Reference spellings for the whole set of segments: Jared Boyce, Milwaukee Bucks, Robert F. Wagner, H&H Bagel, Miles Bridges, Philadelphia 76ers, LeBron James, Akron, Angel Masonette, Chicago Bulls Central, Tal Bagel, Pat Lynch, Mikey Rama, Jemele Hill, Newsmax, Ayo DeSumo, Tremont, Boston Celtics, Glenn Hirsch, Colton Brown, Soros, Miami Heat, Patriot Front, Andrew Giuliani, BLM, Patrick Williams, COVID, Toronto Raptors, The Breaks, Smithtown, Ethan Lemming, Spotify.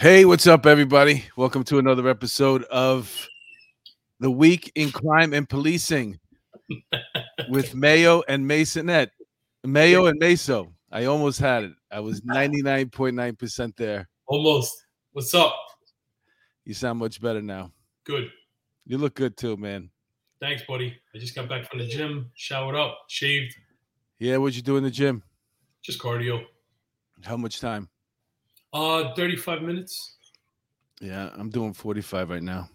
Hey, what's up, everybody? Welcome to another episode of The Week in Crime and Policing with Mayo and Masonette. Mayo and Meso. I almost had it. I was 99.9% there. Almost. What's up? You sound much better now. Good. You look good, too, man. Thanks, buddy. I just got back from the gym, showered up, shaved. Yeah, what'd you do in the gym? Just cardio. How much time? 35 minutes. Yeah, I'm doing 45 right now.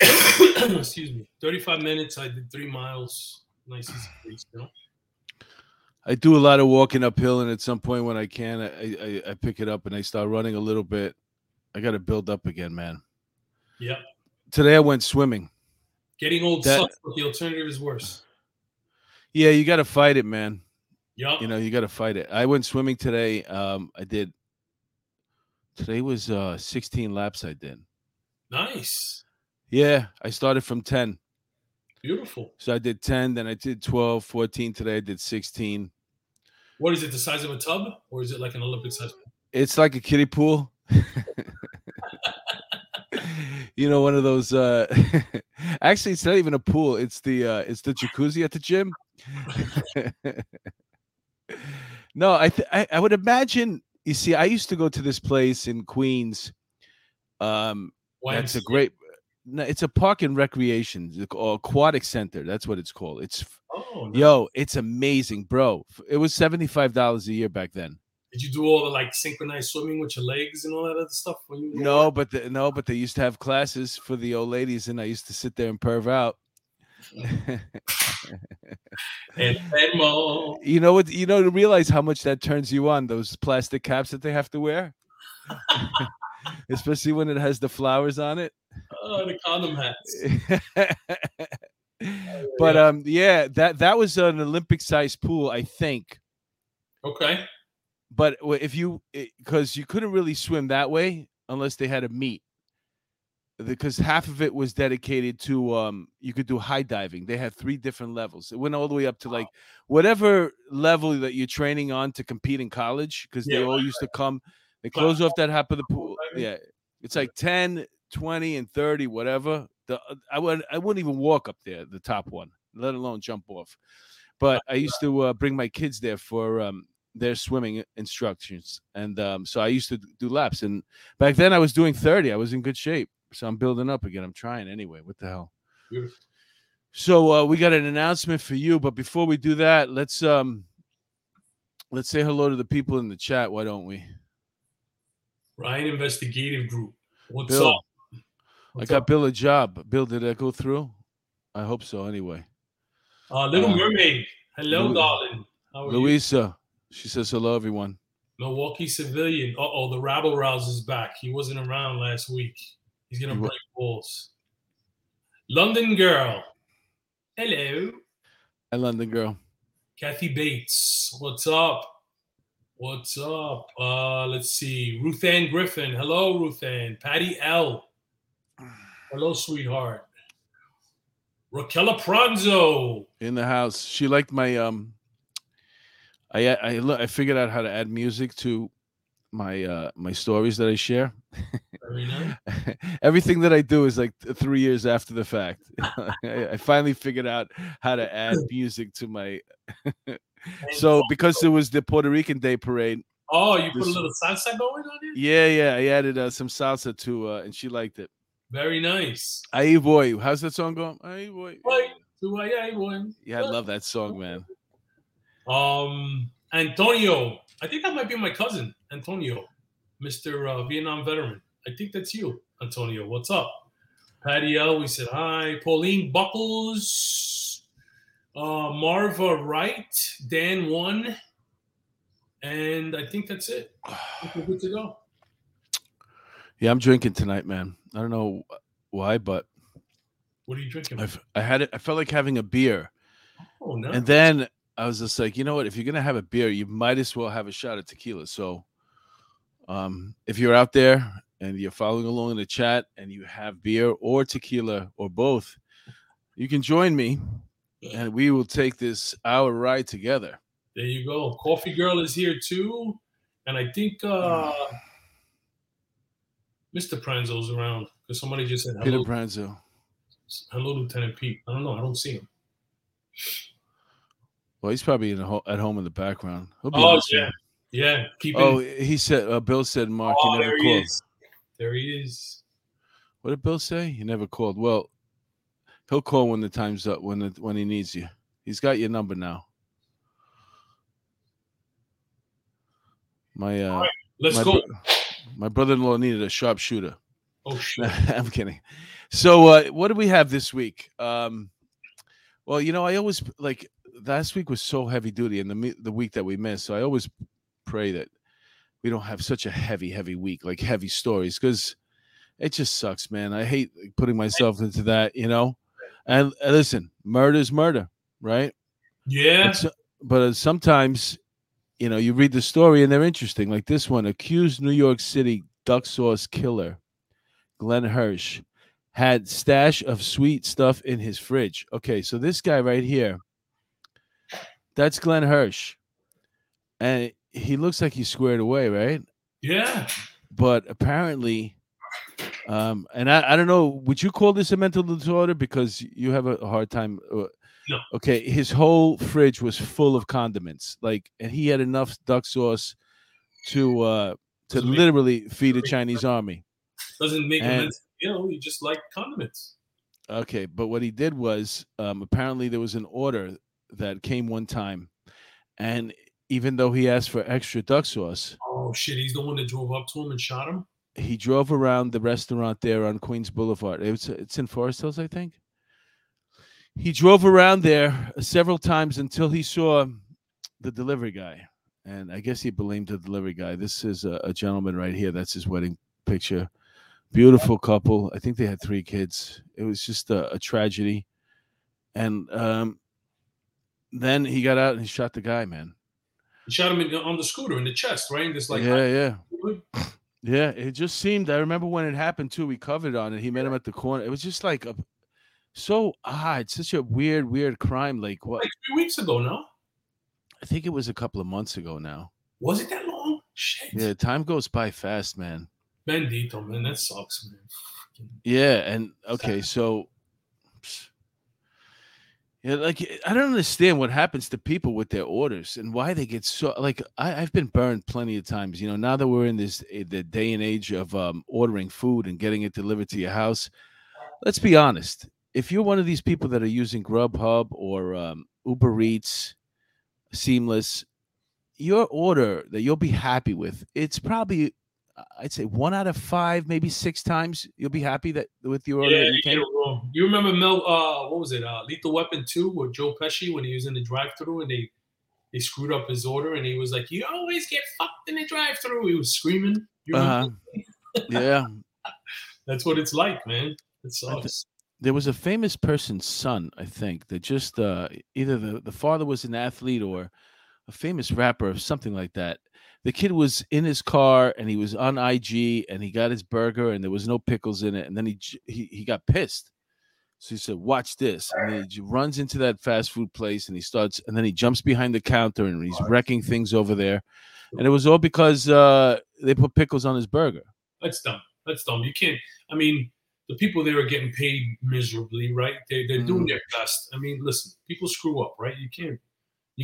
Excuse me. 35 minutes. I did 3 miles. Nice easy pace, you know? I do a lot of walking uphill, and at some point when I can, I pick it up and I start running a little bit. I got to build up again, man. Yeah. Today I went swimming. Getting old sucks, but the alternative is worse. Yeah, you got to fight it, man. Yeah. You know, you got to fight it. I went swimming today. Today was 16 laps I did. Nice. Yeah, I started from 10. Beautiful. So I did 10, then I did 12, 14. Today I did 16. What is it, the size of a tub? Or is it like an Olympic size? It's like a kiddie pool. You know, one of those. Actually, it's not even a pool. It's the jacuzzi at the gym. No, I would imagine. You see, I used to go to this place in Queens. That's a great. No, it's a park and recreation or aquatic center. That's what it's called. It's amazing, bro. It was $75 a year back then. Did you do all the like synchronized swimming with your legs and all that other stuff? No, but they used to have classes for the old ladies, and I used to sit there and perv out. and more. You know what? You know, to realize how much that turns you on, those plastic caps that they have to wear, especially when it has the flowers on it. Oh, the condom hats. But yeah, that was an Olympic-sized pool, I think. Okay. But because you couldn't really swim that way unless they had a meet, because half of it was dedicated to you could do high diving. They had 3 different levels. It went all the way up to like whatever level that you're training on to compete in college, because they all used to come. They close off that half of the pool. Yeah, it's like 10, 20, and 30, whatever. I wouldn't even walk up there, the top one, let alone jump off. But I used to bring my kids there for their swimming instructions, and so I used to do laps, and back then I was doing 30. I was in good shape, so I'm building up again. I'm trying anyway. What the hell. Beautiful. So we got an announcement for you, but before we do that, let's say hello to the people in the chat. Why don't we? Ryan Investigative Group, what's Bill. Up what's I got up? Bill a job. Bill, did I go through? I hope so. Anyway, Little Mermaid, hello darling. How are Louisa you? She says, hello, everyone. Milwaukee Civilian. Uh-oh, the rabble-rouser's back. He wasn't around last week. He's going to break balls. London Girl. Hello. Hi, London Girl. Kathy Bates. What's up? What's up? Let's see. Ruth Ann Griffin. Hello, Ruth Ann. Patty L. Hello, sweetheart. Raquel Pranzo. In the house. She liked my... I figured out how to add music to my my stories that I share. Very nice. Everything that I do is like 3 years after the fact. I finally figured out how to add music to my. So because it was the Puerto Rican Day Parade. Oh, you put a little salsa going on it? Yeah. I added some salsa to, and she liked it. Very nice. Ay boy, how's that song going? Ay boy. Ay boy. Yeah, I love that song, man. Antonio, I think that might be my cousin, Antonio, Mr. Vietnam veteran. I think that's you, Antonio. What's up? Patty L, we said hi. Pauline Buckles, Marva Wright, Dan One, and I think that's it. We're good to go. Yeah, I'm drinking tonight, man. I don't know why, but what are you drinking? I had it. I felt like having a beer. Oh no! And then I was just like, you know what? If you're going to have a beer, you might as well have a shot of tequila. So if you're out there and you're following along in the chat and you have beer or tequila or both, you can join me and we will take this hour ride together. There you go. Coffee Girl is here too. And I think Mr. Pranzo's around because somebody just said hello. Peter Pranzo. Hello, Lieutenant Pete. I don't know. I don't see him. Well, he's probably at home in the background. Oh, yeah. Yeah. He said, Bill said, Mark, he never called. There he is. What did Bill say? He never called. Well, he'll call when the time's up, when he needs you. He's got your number now. All right, let's go. My brother-in-law needed a sharpshooter. Oh, shit. I'm kidding. So what do we have this week? Well, you know, I always like last week was so heavy duty and the week that we missed. So I always pray that we don't have such a heavy, heavy week, like heavy stories, because it just sucks, man. I hate putting myself into that, you know. And listen, murder is murder, right? Yeah. But sometimes, you know, you read the story and they're interesting. Like this one, accused New York City duck sauce killer Glenn Hirsch had stash of sweet stuff in his fridge. Okay, so this guy right here, that's Glenn Hirsch. And he looks like he's squared away, right? Yeah. But apparently, and I don't know, would you call this a mental disorder? Because you have a hard time. No. Okay, his whole fridge was full of condiments. Like, and he had enough duck sauce to literally feed a Chinese army. Doesn't make sense. You know, he just liked condiments. Okay, but what he did was apparently there was an order that came one time, and even though he asked for extra duck sauce, oh shit, he's the one that drove up to him and shot him. He drove around the restaurant there on Queens Boulevard. It's in Forest Hills, I think. He drove around there several times until he saw the delivery guy, and I guess he blamed the delivery guy. This is a gentleman right here. That's his wedding picture. Beautiful couple. I think they had 3 kids. It was just a tragedy. And then he got out and he shot the guy, man. He shot him on the scooter in the chest, right? And just like yeah. Yeah, it just seemed, I remember when it happened too, we covered on it. He met him at the corner. It was just like so odd, such a weird crime. Like what? Like 3 weeks ago now? I think it was a couple of months ago now. Was it that long? Shit. Yeah, time goes by fast, man. Bendito, man, that sucks, man. Yeah, and okay, so yeah, like I don't understand what happens to people with their orders and why they get so like I've been burned plenty of times. You know, now that we're in the day and age of ordering food and getting it delivered to your house, let's be honest. If you're one of these people that are using Grubhub or Uber Eats, Seamless, your order that you'll be happy with, it's probably. I'd say 1 out of 5, maybe 6 times, you'll be happy that with your order. Yeah, you wrong. You remember Mel? What was it? Lethal Weapon 2 with Joe Pesci when he was in the drive-thru and they screwed up his order and he was like, "You always get fucked in the drive-thru." He was screaming. Yeah, that's what it's like, man. It sucks. There was a famous person's son, I think, that just either the father was an athlete or a famous rapper or something like that. The kid was in his car and he was on IG and he got his burger and there was no pickles in it. And then he got pissed. So he said, "Watch this." And he runs into that fast food place and he starts and then he jumps behind the counter and he's wrecking things over there. And it was all because they put pickles on his burger. That's dumb. You can't. I mean, the people there are getting paid miserably, right? They're doing their best. I mean, listen, people screw up, right? You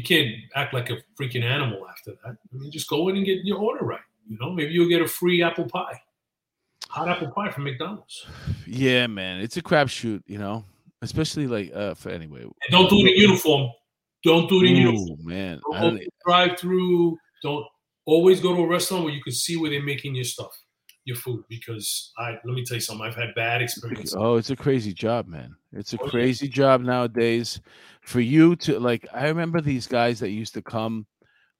can't act like a freaking animal after that. I mean, just go in and get your order right. You know, maybe you'll get a free apple pie. Hot apple pie from McDonald's. Yeah, man. It's a crapshoot, you know, especially like for anyway. And don't do it in uniform. Don't do it in uniform. Man. Don't drive through. Don't always go to a restaurant where you can see where they're making your stuff, your food. Because let me tell you something. I've had bad experiences. Oh, it's a crazy job, man. It's a crazy job nowadays for you to like. I remember these guys that used to come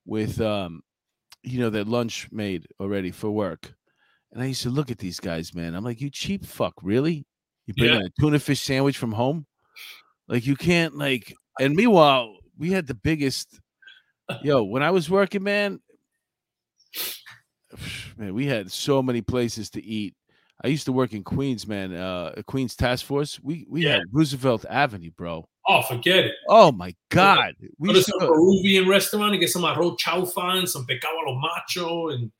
with, you know, their lunch made already for work. And I used to look at these guys, man. I'm like, you cheap fuck. Really? You bring a tuna fish sandwich from home? Like you can't like. And meanwhile, we had the biggest. Yo, when I was working, man, we had so many places to eat. I used to work in Queens, man. Queens Task Force. We had Roosevelt Avenue, bro. Oh, forget it. Oh my God. We go to some Peruvian restaurant and get some arroz chaufa and some pecado macho and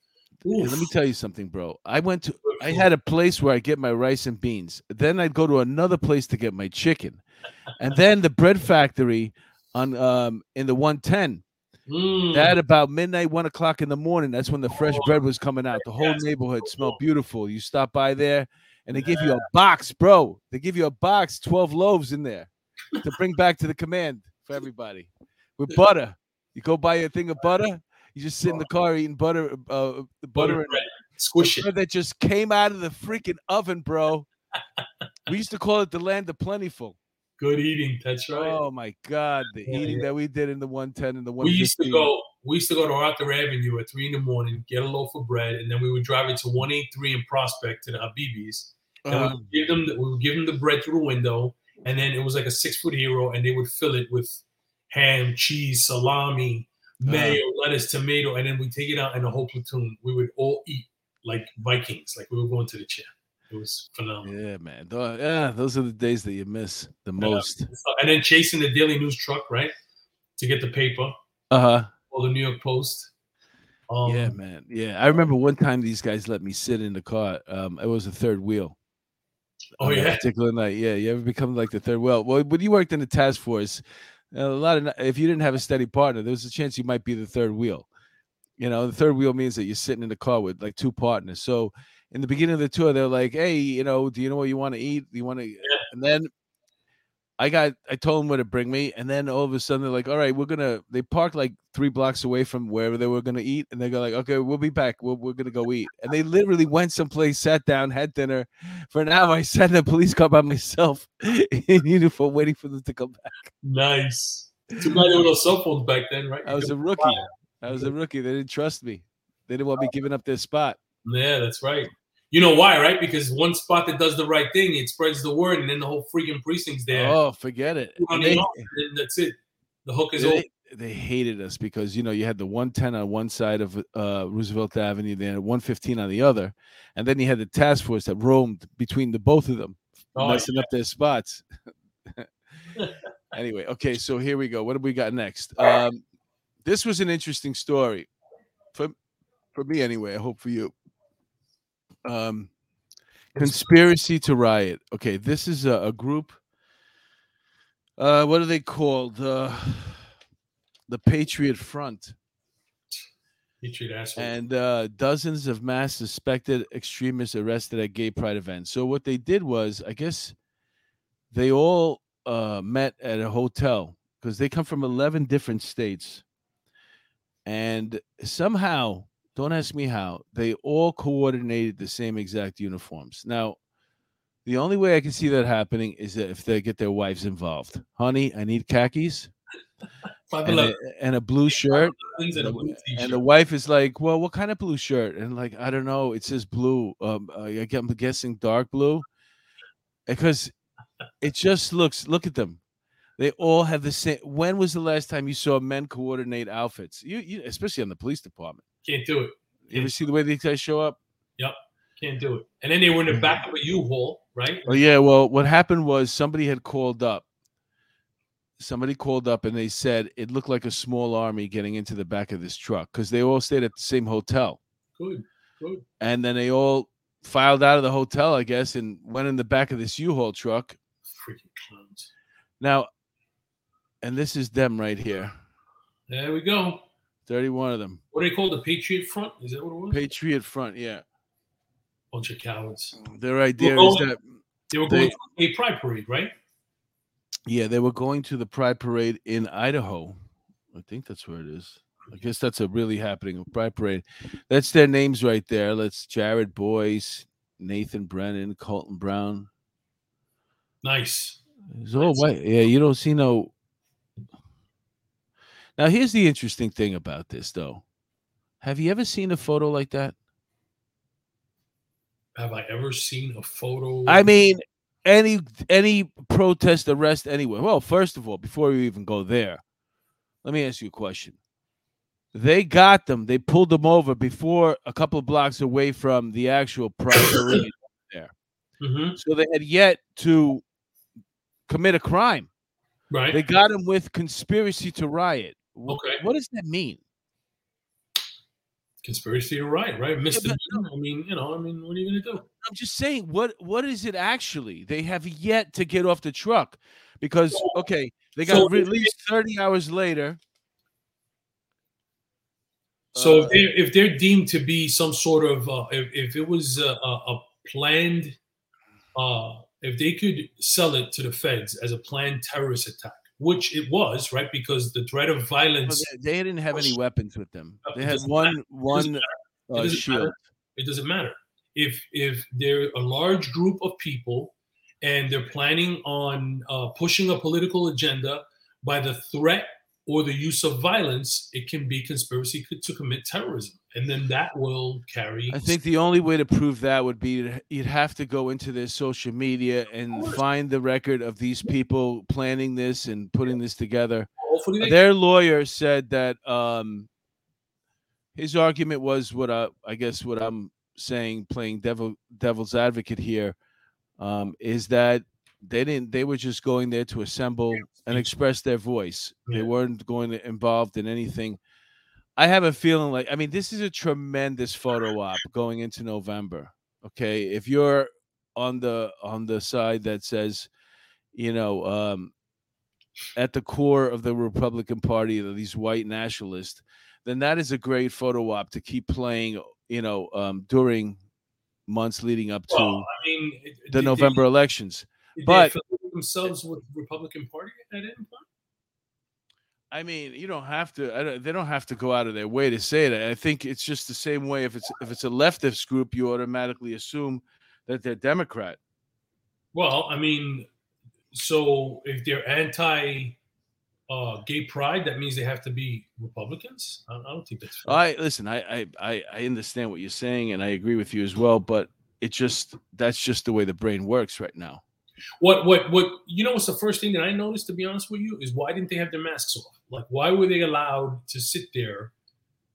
let me tell you something, bro. I went to I had a place where I get my rice and beans. Then I'd go to another place to get my chicken, and then the bread factory on in the 110. At about midnight, 1 o'clock in the morning, that's when the fresh bread was coming out. The whole neighborhood smelled beautiful. You stop by there, and they give you a box, bro. They give you a box, 12 loaves in there to bring back to the command for everybody with butter. You go buy a thing of butter. You just sit in the car eating butter, butter bread. Squish it. That just came out of the freaking oven, bro. We used to call it the land of plentiful. Good eating. That's right. Oh my God, the eating that we did in the 110 and the 115. We used to go to Arthur Avenue at 3 a.m, get a loaf of bread, and then we would drive it to 183 in Prospect to the Habibis. And we would give them the bread through the window, and then it was like a 6-foot hero, and they would fill it with ham, cheese, salami, mayo, lettuce, tomato, and then we take it out, and the whole platoon, we would all eat like Vikings, like we were going to the gym. It was phenomenal. Yeah, man. Yeah, those are the days that you miss the most. And then chasing the Daily News truck, right, to get the paper. Or the New York Post. Yeah, man. Yeah, I remember one time these guys let me sit in the car. It was a third wheel. Oh yeah. Particular night. Yeah, you ever become like the third wheel? Well, when you worked in the task force, a lot of if you didn't have a steady partner, there was a chance you might be the third wheel. You know, the third wheel means that you're sitting in the car with like two partners. So in the beginning of the tour, they're like, "Hey, you know, do you know what you want to eat? Do you want to?" Yeah. And then I told them what to bring me, and then all of a sudden they're like, "All right, we're gonna." They parked like 3 blocks away from wherever they were gonna eat, and they go like, "Okay, we'll be back. We're gonna go eat." And they literally went someplace, sat down, had dinner. For an hour, I sat in a police car by myself in uniform, waiting for them to come back. Nice. Too bad there were no cell phones back then, right? I was a rookie. They didn't trust me. They didn't want me giving up their spot. Yeah, that's right. You know why, right? Because one spot that does the right thing, it spreads the word, and then the whole freaking precinct's there. Oh, forget it. That's it. The hook is over. They hated us because, you know, you had the 110 on one side of Roosevelt Avenue, then 115 on the other, and then you had the task force that roamed between the both of them, messing up their spots. Anyway, okay, so here we go. What have we got next? This was an interesting story for me anyway. I hope for you. Conspiracy to riot. Okay, this is a group. What are they called? The Patriot Front. Patriot asshole. And dozens of mass suspected extremists arrested at gay pride events. So what they did was, I guess, they all met at a hotel because they come from 11 different states, and somehow. Don't ask me how. They all coordinated the same exact uniforms. Now, the only way I can see that happening is that if they get their wives involved. Honey, I need khakis and a blue shirt. And the wife is like, well, what kind of blue shirt? And like, I don't know. It says blue. I'm guessing dark blue. Because it just look at them. They all have the same. When was the last time you saw men coordinate outfits? You especially on the police department. Can't do it. You ever see the way these guys show up? Yep. Can't do it. And then they were in the back of a U-Haul, right? Oh, yeah. Well, what happened was somebody called up and they said it looked like a small army getting into the back of this truck because they all stayed at the same hotel. Good. And then they all filed out of the hotel, I guess, and went in the back of this U-Haul truck. Freaking clowns. Now, and this is them right here. There we go. 31 of them. What do they call the Patriot Front? Is that what it was? Patriot Front, yeah. Bunch of cowards. Their idea is that they were going to a pride parade, right? Yeah, they were going to the pride parade in Idaho. I think that's where it is. I guess that's a really happening pride parade. That's their names right there. Let's Jared Boyce, Nathan Brennan, Colton Brown. Nice. It's all white. Yeah, you don't see no. Now, here's the interesting thing about this, though. Have you ever seen a photo like that? Have I ever seen a photo? I mean, any protest, arrest, anywhere. Well, first of all, before you even go there, let me ask you a question. They got them. They pulled them over before a couple of blocks away from the actual property there. Mm-hmm. So they had yet to commit a crime. Right. They got him with conspiracy to riot. Okay. What does that mean? Conspiracy to riot, right? Misdemeanor. I mean, what are you going to do? I'm just saying, what is it actually? They have yet to get off the truck because, okay, they got released 30 hours later. So if they're deemed to be some sort of, if it was a planned, if they could sell it to the feds as a planned terrorist attack, which it was, right? Because the threat of violence. Oh, they didn't have any weapons with them. They had one shield. It doesn't matter. If they're a large group of people and they're planning on pushing a political agenda by the threat or the use of violence, it can be conspiracy to commit terrorism. And then that will carry. I think the only way to prove that would be you'd have to go into their social media and find the record of these people planning this and putting this together. Their lawyer said that his argument was what I'm saying, playing devil's advocate here, is that they were just going there to assemble and express their voice. They weren't going to involved in anything. I have a feeling this is a tremendous photo op going into November. Okay. If you're on the side that says, at the core of the Republican Party, these white nationalists, then that is a great photo op to keep playing, during months leading up to the November elections. Did but they affiliate themselves with the Republican Party at any point? I mean, you don't have to. They don't have to go out of their way to say that. I think it's just the same way. If it's a leftist group, you automatically assume that they're Democrat. Well, so if they're anti-gay pride, that means they have to be Republicans. I don't think that's fair. Listen. I understand what you're saying, and I agree with you as well. But that's just the way the brain works right now. What what's the first thing that I noticed, to be honest with you, is why didn't they have their masks off? Like, why were they allowed to sit there?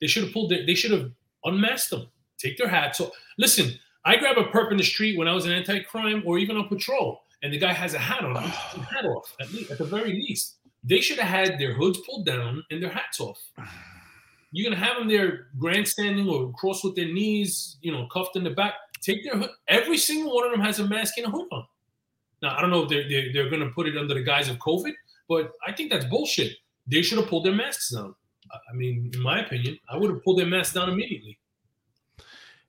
They should have unmasked them, take their hats off. Listen, I grab a perp in the street when I was an anti-crime or even on patrol, and the guy has a hat on, take the hat off, at the very least. They should have had their hoods pulled down and their hats off. You're going to have them there grandstanding or crossed with their knees, cuffed in the back. Take their hood. Every single one of them has a mask and a hood on. Now, I don't know if they're going to put it under the guise of COVID, but I think that's bullshit. They should have pulled their masks down. In my opinion, I would have pulled their masks down immediately.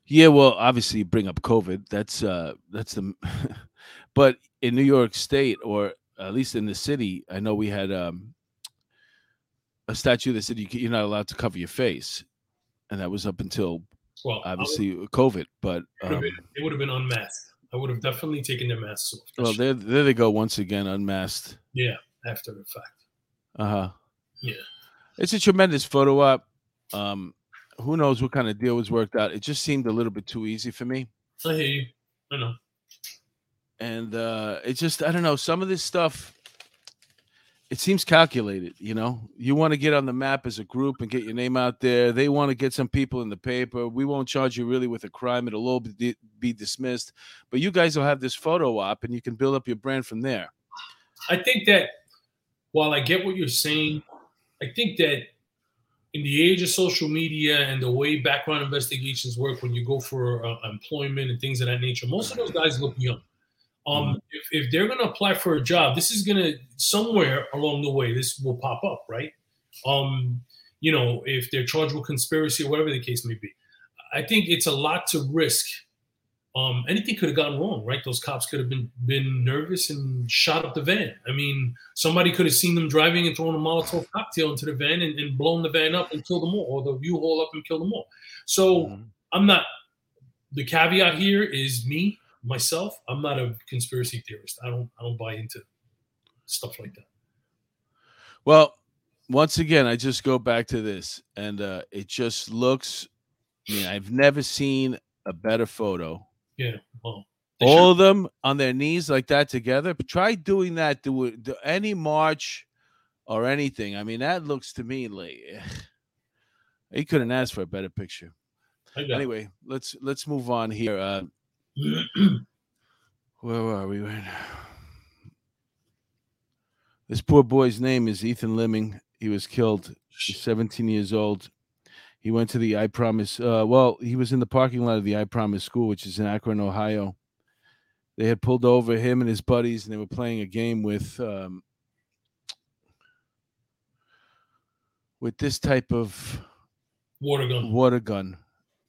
Yeah, well, obviously you bring up COVID. That's the – but in New York State, or at least in the city, I know we had a statute that said you're not allowed to cover your face, and that was up until obviously COVID. But it would have been unmasked. I would have definitely taken their masks off. Well, there they go once again, unmasked. Yeah, after the fact. Uh-huh. Yeah. It's a tremendous photo op. Who knows what kind of deal was worked out. It just seemed a little bit too easy for me. I hear you. I know. And it just, I don't know, some of this stuff, it seems calculated, You want to get on the map as a group and get your name out there. They want to get some people in the paper. We won't charge you really with a crime. It'll all be dismissed. But you guys will have this photo op, and you can build up your brand from there. I think that while I get what you're saying, I think that in the age of social media and the way background investigations work when you go for employment and things of that nature, most of those guys look young. If they're going to apply for a job, this is going to somewhere along the way, this will pop up, right? If they're charged with conspiracy or whatever the case may be, I think it's a lot to risk. Anything could have gone wrong, right? Those cops could have been nervous and shot up the van. Somebody could have seen them driving and thrown a Molotov cocktail into the van and blown the van up and killed them all, or the U-Haul up and killed them all. So the caveat here is me. Myself, I'm not a conspiracy theorist. I don't buy into stuff like that. Well, once again, I just go back to this, and it just looks. I've never seen a better photo. Yeah, well, all of them on their knees like that together. But try doing that to any march or anything. That looks to me like you couldn't ask for a better picture. Anyway, let's move on here. Where are we right now? This poor boy's name is Ethan Lemming. He was killed. He's 17 years old. He went to the I Promise. Well, he was in the parking lot of the I Promise school, which is in Akron, Ohio. They had pulled over him and his buddies, and they were playing a game with this type of water gun.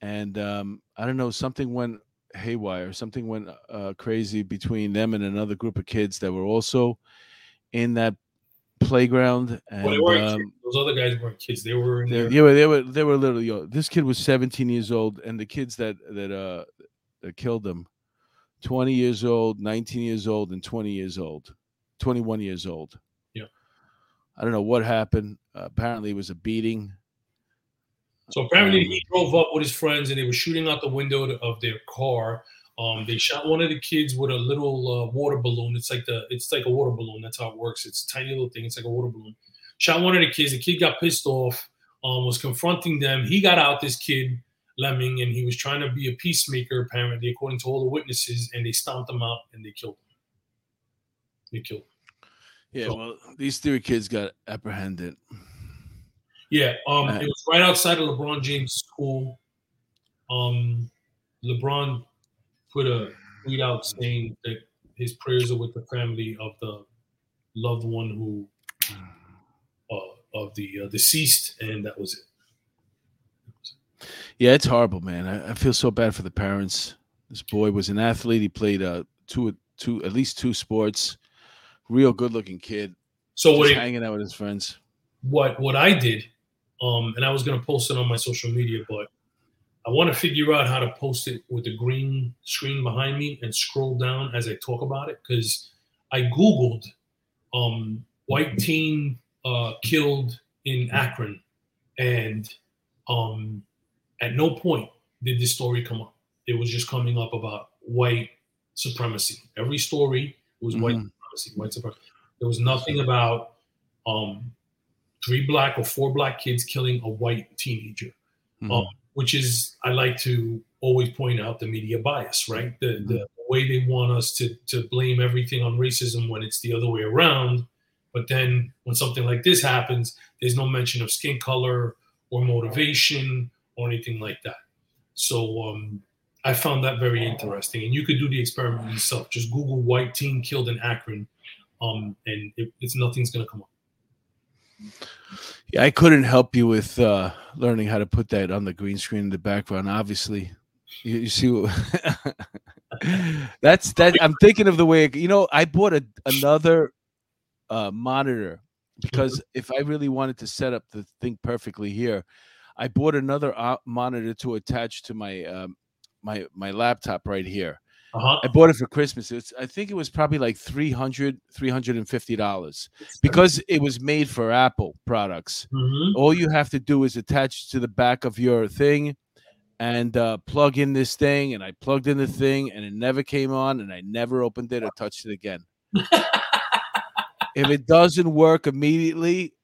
And I don't know, something went haywire. Something went crazy between them and another group of kids that were also in that playground. And well, they weren't kids. Those other guys weren't kids. They were in there. Yeah, they were literally young. This kid was 17 years old, and the kids that killed him, 20 years old, 19 years old, and 20 years old, 21 years old. Yeah. I don't know what happened. Apparently, it was a beating. So apparently he drove up with his friends, and they were shooting out the window of their car. They shot one of the kids with a little water balloon. It's like a water balloon. That's how it works. It's a tiny little thing. It's like a water balloon. Shot one of the kids. The kid got pissed off, was confronting them. He got out, this kid, Lemming, and he was trying to be a peacemaker, apparently, according to all the witnesses, and they stomped him out, and they killed him. Yeah, so, well, these three kids got apprehended. Yeah, it was right outside of LeBron James' school. LeBron put a tweet out saying that his prayers are with the family of the loved one who of the deceased, and that was it. Yeah, it's horrible, man. I feel so bad for the parents. This boy was an athlete. He played at least two sports. Real good-looking kid. So just hanging out with his friends. What I did. And I was going to post it on my social media, but I want to figure out how to post it with the green screen behind me and scroll down as I talk about it, because I Googled white teen killed in Akron, and at no point did this story come up. It was just coming up about white supremacy. Every story was white supremacy. There was nothing about three black or four black kids killing a white teenager, which is, I like to always point out, the media bias, right? The way they want us to blame everything on racism when it's the other way around. But then when something like this happens, there's no mention of skin color or motivation or anything like that. So I found that very interesting. And you could do the experiment yourself. Just Google white teen killed in Akron, and it's nothing's going to come up. Yeah, I couldn't help you with learning how to put that on the green screen in the background. Obviously, you see what that. I'm thinking of the way I bought another monitor, because if I really wanted to set up the thing perfectly here, I bought another monitor to attach to my my laptop right here. Uh-huh. I bought it for Christmas. I think it was probably like $350, because it was made for Apple products. Mm-hmm. All you have to do is attach to the back of your thing and plug in this thing. And I plugged in the thing, and it never came on, and I never opened it or touched it again. If it doesn't work immediately,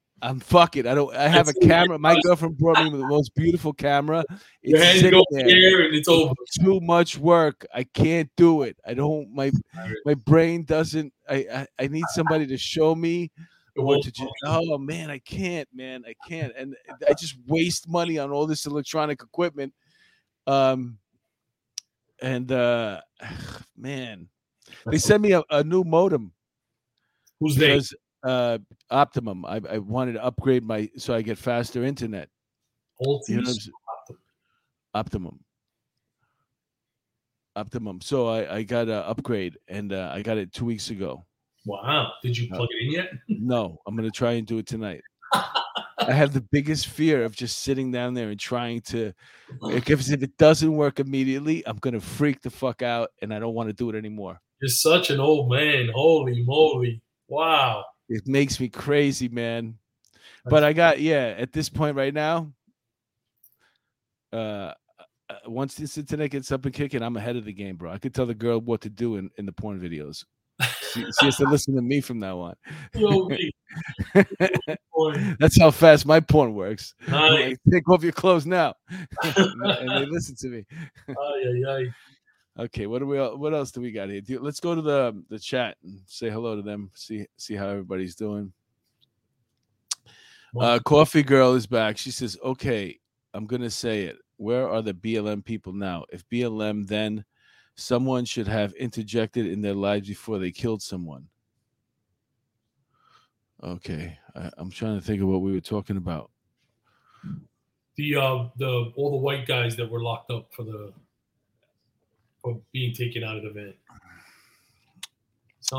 fuck it. I have a camera. My girlfriend brought me the most beautiful camera. Your hands go there and it's over. Too much work. I can't do it. I don't. My brain doesn't. I need somebody to show me what to do. Oh man, I can't, man. I can't. And I just waste money on all this electronic equipment. Man, they sent me a new modem. Who's they? Optimum. I wanted to upgrade so I get faster internet. Optimum. So I got an upgrade, and I got it 2 weeks ago. Wow. Did you plug it in yet? No, I'm going to try and do it tonight. I have the biggest fear of just sitting down there and trying to, because if it doesn't work immediately, I'm going to freak the fuck out, and I don't want to do it anymore. You're such an old man. Holy moly. Wow. It makes me crazy, man. But I got, at this point right now, once this internet gets up and kicking, I'm ahead of the game, bro. I could tell the girl what to do in the porn videos. She has to listen to me from now on. That's how fast my porn works. Nice. Like, take off your clothes now. And they listen to me. Okay, what else do we got here? Let's go to the chat and say hello to them. See how everybody's doing. Coffee Girl is back. She says, "Okay, I'm going to say it. Where are the BLM people now? If BLM then, someone should have interjected in their lives before they killed someone. Okay, I'm trying to think of what we were talking about. The all the white guys that were locked up for being taken out of the van.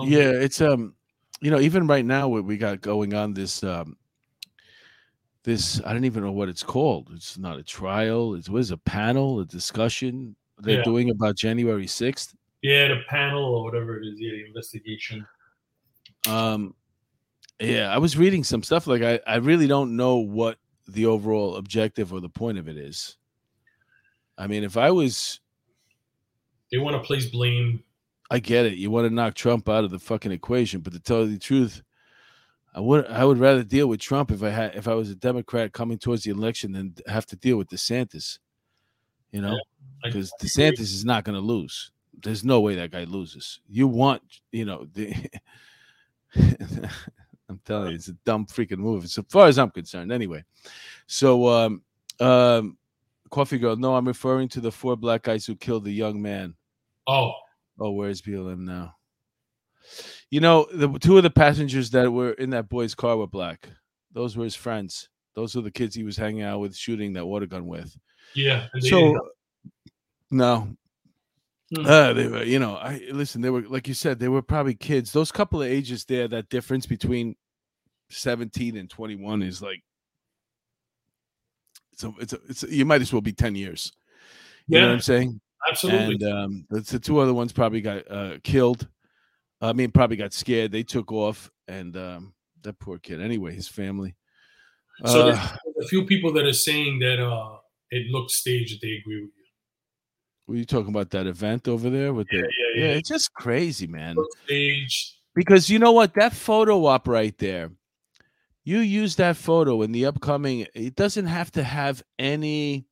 Yeah, it's you know, even right now what we got going on this this I don't even know what it's called. It's not a trial. It was a panel, a discussion they're doing about January 6th. Yeah, the panel or whatever it is. Yeah, the investigation. Yeah, I was reading some stuff. Like I really don't know what the overall objective or the point of it is. I mean, if I was, they want to place blame. I get it. You want to knock Trump out of the fucking equation, but to tell you the truth, I would rather deal with Trump if I was a Democrat coming towards the election than have to deal with DeSantis. You know, because DeSantis is not going to lose. There's no way that guy loses. You want, you know, I'm telling you, it's a dumb freaking move as far as I'm concerned. Anyway, so Coffee Girl, no, I'm referring to the four black guys who killed the young man. Oh, where's BLM now? You know, the two of the passengers that were in that boy's car were black. Those were his friends. Those were the kids he was hanging out with, shooting that water gun with. Yeah. So, no. They were, you know, listen, they were, like you said, they were probably kids. Those couple of ages there, that difference between 17 and 21 is like, it's you might as well be 10 years. You know what I'm saying? Absolutely. And the two other ones probably got killed. I mean, probably got scared. They took off, and that poor kid. Anyway, his family. So there's a few people that are saying that it looked staged. They agree with you. Were you talking about that event over there? Yeah, it's just crazy, man. Staged. Because you know what? That photo op right there, you use that photo in the upcoming. It doesn't have to have any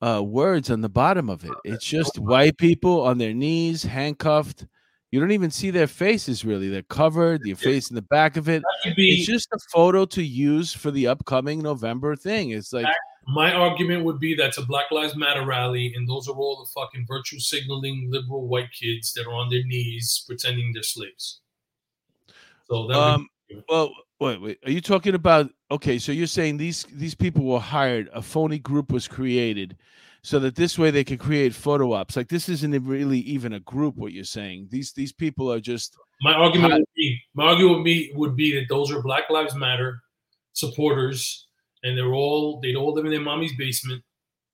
words on the bottom of it. It's just white people on their knees, handcuffed. You don't even see their faces, really. They're covered, your face in the back of it. It's just a photo to use for the upcoming November thing. It's like, my argument would be that's a Black Lives Matter rally, and those are all the fucking virtue signaling liberal white kids that are on their knees pretending they're slaves. So that well, wait. Are you talking about, okay, so you're saying these people were hired, a phony group was created, so that this way they can create photo ops. Like, this isn't really even a group, what you're saying. These people are just... My argument would be that those are Black Lives Matter supporters, and they'd all live in their mommy's basement,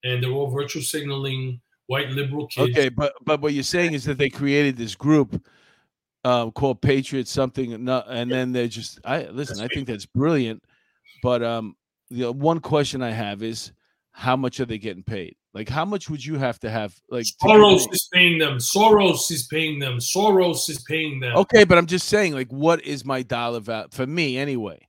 and they're all virtue signaling white liberal kids. Okay, but what you're saying is that they created this group called Patriot something, and then they're just... I think that's brilliant, but the one question I have is, how much are they getting paid? Like, how much would you have to have? Like, Soros is paying them. Okay, but I'm just saying, like, what is my dollar value for me anyway?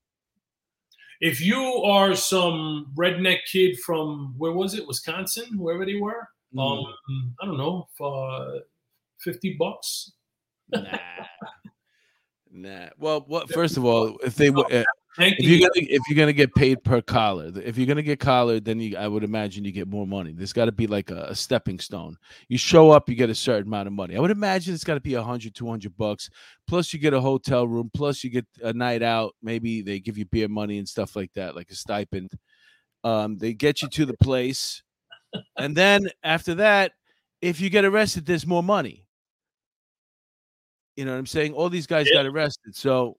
If you are some redneck kid from, where was it? Wisconsin, wherever they were. I don't know, for $50. Nah. Well, first of all, if you're gonna get paid per collar, if you're gonna get collared, then I would imagine you get more money. There's got to be like a stepping stone. You show up, you get a certain amount of money. I would imagine it's got to be $100, $200, plus you get a hotel room, plus you get a night out. Maybe they give you beer money and stuff like that, like a stipend. They get you to the place, and then after that, if you get arrested, there's more money. You know what I'm saying? All these guys got arrested, so.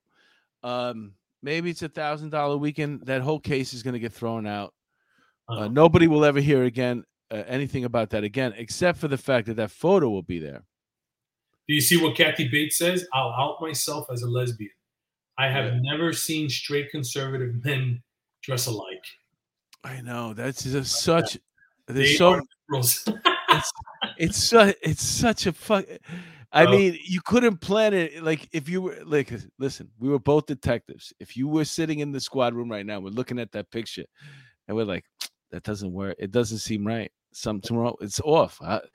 Maybe it's $1,000 weekend. That whole case is going to get thrown out. Nobody will ever hear again anything about that again, except for the fact that photo will be there. Do you see what Kathy Bates says? I'll out myself as a lesbian. I have never seen straight conservative men dress alike. I know. That's just such. It's such a fuck. I mean, you couldn't plan it. Like, if you were like, listen, we were both detectives. If you were sitting in the squad room right now, we're looking at that picture, and we're like, that doesn't work. It doesn't seem right. Something's wrong. It's off. But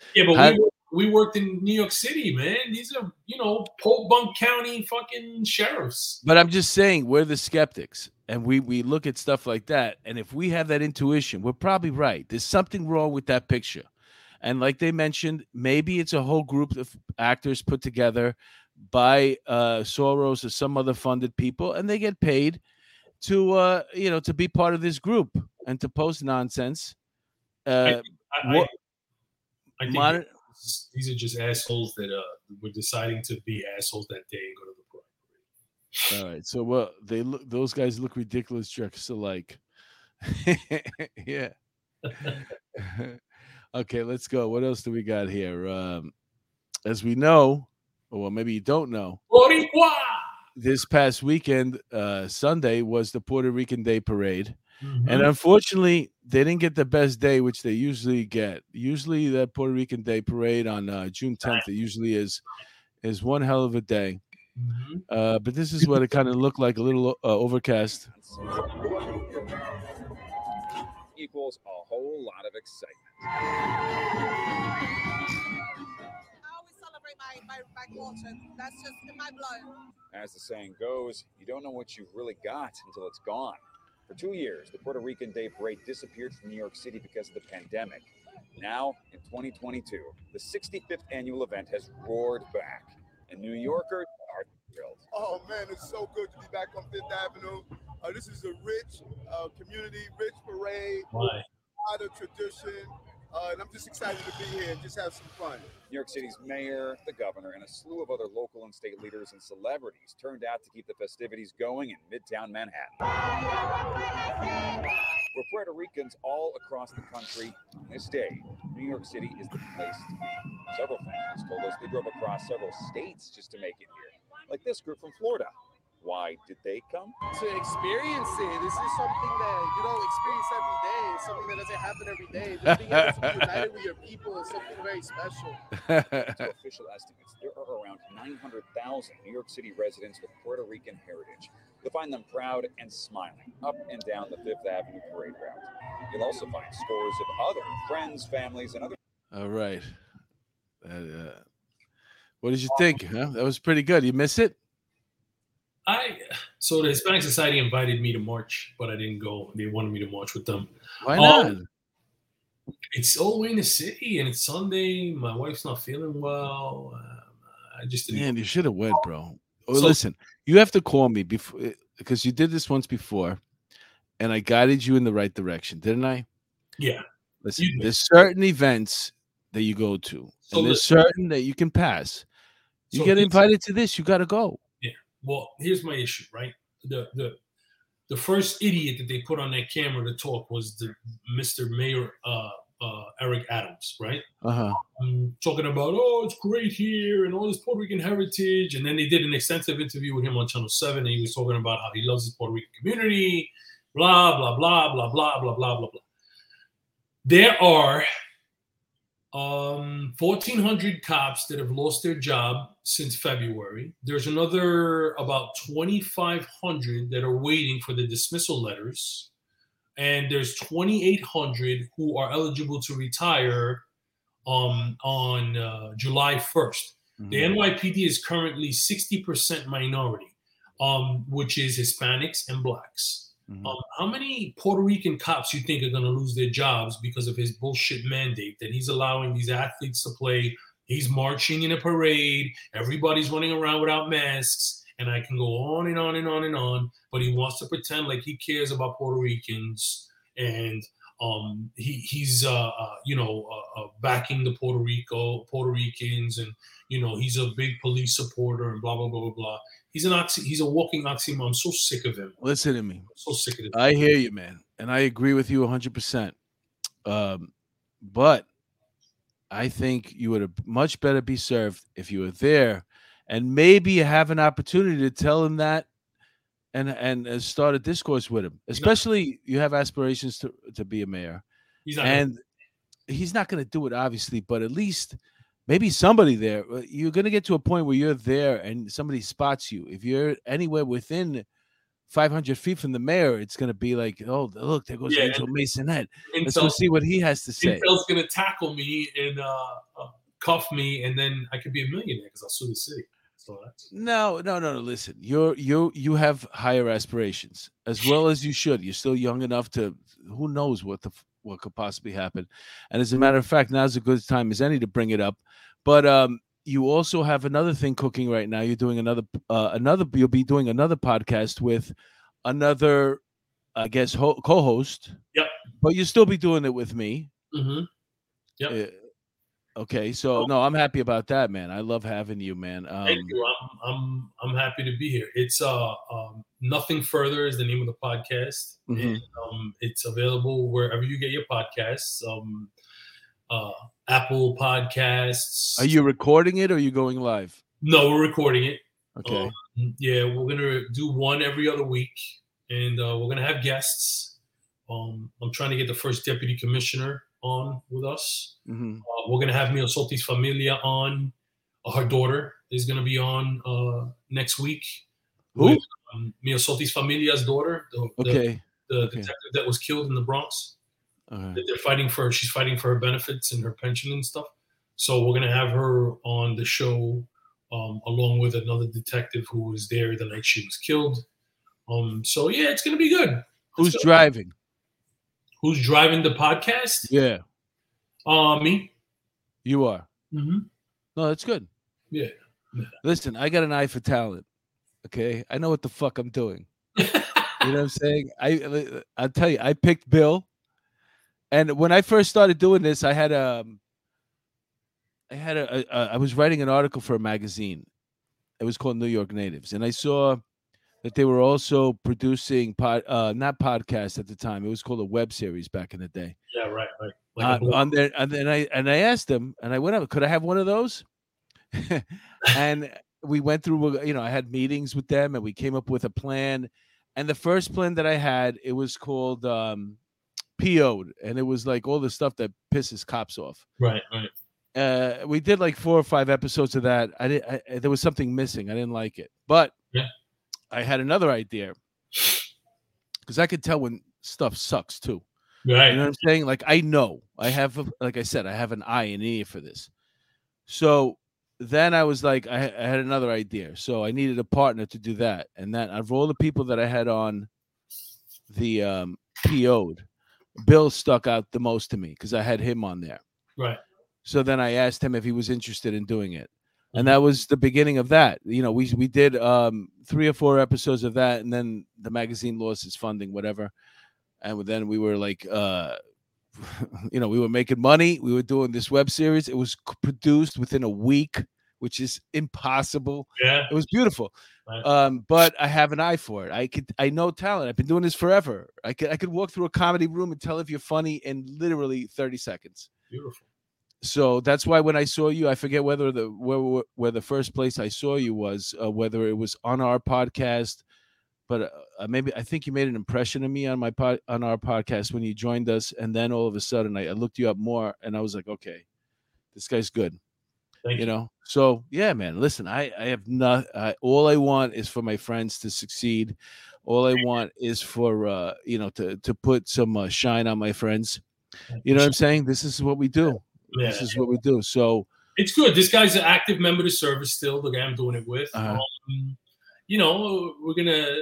we worked in New York City, man. These are, you know, Polk County fucking sheriffs. But I'm just saying, we're the skeptics. And we look at stuff like that. And if we have that intuition, we're probably right. There's something wrong with that picture. And like they mentioned, maybe it's a whole group of actors put together by Soros or some other funded people, and they get paid to, you know, to be part of this group and to post nonsense. I think these are just assholes that were deciding to be assholes that day and go to the party. All right, so well, they look; those guys look ridiculous, just alike. Yeah. Okay, let's go. What else do we got here? As we know, or well, maybe you don't know, this past weekend, Sunday, was the Puerto Rican Day Parade. Mm-hmm. And unfortunately, they didn't get the best day, which they usually get. Usually, that Puerto Rican Day Parade on June 10th, it usually is one hell of a day. Mm-hmm. But this is what it kind of looked like, a little overcast. Equals a whole lot of excitement. I always celebrate my culture. That's just in my blood. As the saying goes, you don't know what you've really got until it's gone. For 2 years, the Puerto Rican Day Parade disappeared from New York City because of the pandemic. Now, in 2022, the 65th annual event has roared back, and New Yorkers are thrilled. Oh, man, it's so good to be back on Fifth Avenue. This is a rich community, rich parade, a lot of tradition, and I'm just excited to be here and just have some fun. New York City's mayor, the governor, and a slew of other local and state leaders and celebrities turned out to keep the festivities going in Midtown Manhattan. We're Puerto Ricans all across the country. On this day, New York City is the place to be. Several families told us they drove across several states just to make it here, like this group from Florida. Why did they come? To experience it. This is something that you don't experience every day. It's something that doesn't happen every day. Just being able to be united with your people is something very special. To official estimates, there are around 900,000 New York City residents with Puerto Rican heritage. You'll find them proud and smiling up and down the Fifth Avenue parade route. You'll also find scores of other friends, families, and other... All right. What did you think? Huh? That was pretty good. You miss it? So the Hispanic Society invited me to march, but I didn't go. They wanted me to march with them. Why not? It's all the way in the city, and it's Sunday. My wife's not feeling well. I just didn't. Man, you should have went, bro. Oh, so, listen, you have to call me before, because you did this once before, and I guided you in the right direction, didn't I? Yeah. Listen, there's certain events that you go to, so and there's certain that you can pass. You get invited to this, you got to go. Well, here's my issue, right? The first idiot that they put on that camera to talk was the Mr. Mayor Eric Adams, right? Uh-huh. Talking about, oh, it's great here and all this Puerto Rican heritage. And then they did an extensive interview with him on Channel 7, and he was talking about how he loves his Puerto Rican community, blah, blah, blah, blah, blah, blah, blah, blah, blah. There are 1,400 cops that have lost their job since February. There's another about 2,500 that are waiting for the dismissal letters. And there's 2,800 who are eligible to retire on July 1st. Mm-hmm. The NYPD is currently 60% minority, which is Hispanics and Blacks. How many Puerto Rican cops you think are going to lose their jobs because of his bullshit mandate that he's allowing these athletes to play? He's marching in a parade. Everybody's running around without masks. And I can go on and on and on and on. But he wants to pretend like he cares about Puerto Ricans. And he's backing the Puerto Ricans. And, you know, he's a big police supporter and blah, blah, blah, blah, blah. He's a walking oxymoron. I'm so sick of him. Listen to me. I'm so sick of him. I hear you, man. And I agree with you 100%. But I think you would have much better be served if you were there and maybe have an opportunity to tell him that and start a discourse with him. Especially you have aspirations to be a mayor. He's not going to do it, obviously, but at least maybe somebody there. You're going to get to a point where you're there and somebody spots you. If you're anywhere within 500 feet from the mayor, it's going to be like, oh, look, there goes Angel Masonette. Let's go see what he has to say. Angel's going to tackle me, and cuff me, and then I could be a millionaire because I'll sue the city. So no. Listen, you have higher aspirations, as well as you should. You're still young enough to, who knows what could possibly happen. And as a matter of fact, now's a good time as any to bring it up. But you also have another thing cooking right now. You're doing You'll be doing another podcast with another, I guess, co-host. Yep. But you'll still be doing it with me. Mm-hmm. Yep. Okay, so no, I'm happy about that, man. I love having you, man. Thank you. I'm happy to be here. It's Nothing Further is the name of the podcast, mm-hmm. and it's available wherever you get your podcasts. Apple Podcasts. Are you recording it or are you going live? No, we're recording it. Okay. We're gonna do one every other week, and we're gonna have guests. I'm trying to get the first deputy commissioner on with us. Mm-hmm. We're gonna have Mia Solti's Familia on. Her daughter is gonna be on next week. Who? With, Mia Solti's Familia's daughter, the detective that was killed in the Bronx. Right. They're fighting for. She's fighting for her benefits and her pension and stuff. So we're gonna have her on the show, along with another detective who was there the night she was killed. So yeah, it's gonna be good. Who's driving the podcast? Yeah. Me. You are. Mm-hmm. No, that's good. Yeah. Listen, I got an eye for talent. Okay, I know what the fuck I'm doing. You know what I'm saying? I'll tell you, I picked Bill. And when I first started doing this, I had I was writing an article for a magazine. It was called New York Natives, and I saw that they were also producing not podcasts at the time. It was called a web series back in the day. Yeah, right. Like on there, and then I asked them, and I went up, could I have one of those? And we went through, I had meetings with them, and we came up with a plan. And the first plan that I had, it was called PO'd, and it was like all the stuff that pisses cops off. Right. We did like 4 or 5 episodes of that. There was something missing. I didn't like it, but yeah. I had another idea, because I could tell when stuff sucks too. Right. You know what I'm saying? Like, I know I have, like I said, I have an eye and ear for this. So then I was like, I had another idea. So I needed a partner to do that. And then of all the people that I had on the PO'd, Bill stuck out the most to me because I had him on there. Right. So then I asked him if he was interested in doing it. And that was the beginning of that. We did 3 or 4 episodes of that, and then the magazine lost its funding, whatever. And then we were like, we were making money. We were doing this web series. It was produced within a week, which is impossible. Yeah. It was beautiful. Right. But I have an eye for it. I know talent. I've been doing this forever. I could walk through a comedy room and tell if you're funny in literally 30 seconds. Beautiful. So that's why when I saw you, I forget whether where the first place I saw you was, whether it was on our podcast, but maybe I think you made an impression of me on on our podcast when you joined us, and then all of a sudden I looked you up more, and I was like, okay, this guy's good. Thank you. So yeah, man. Listen, I have not. All I want is for my friends to succeed. All I want is for to put some shine on my friends. You know what I'm saying? This is what we do. Yeah. This is what we do. So it's good. This guy's an active member of the service still, the guy I'm doing it with. We're going to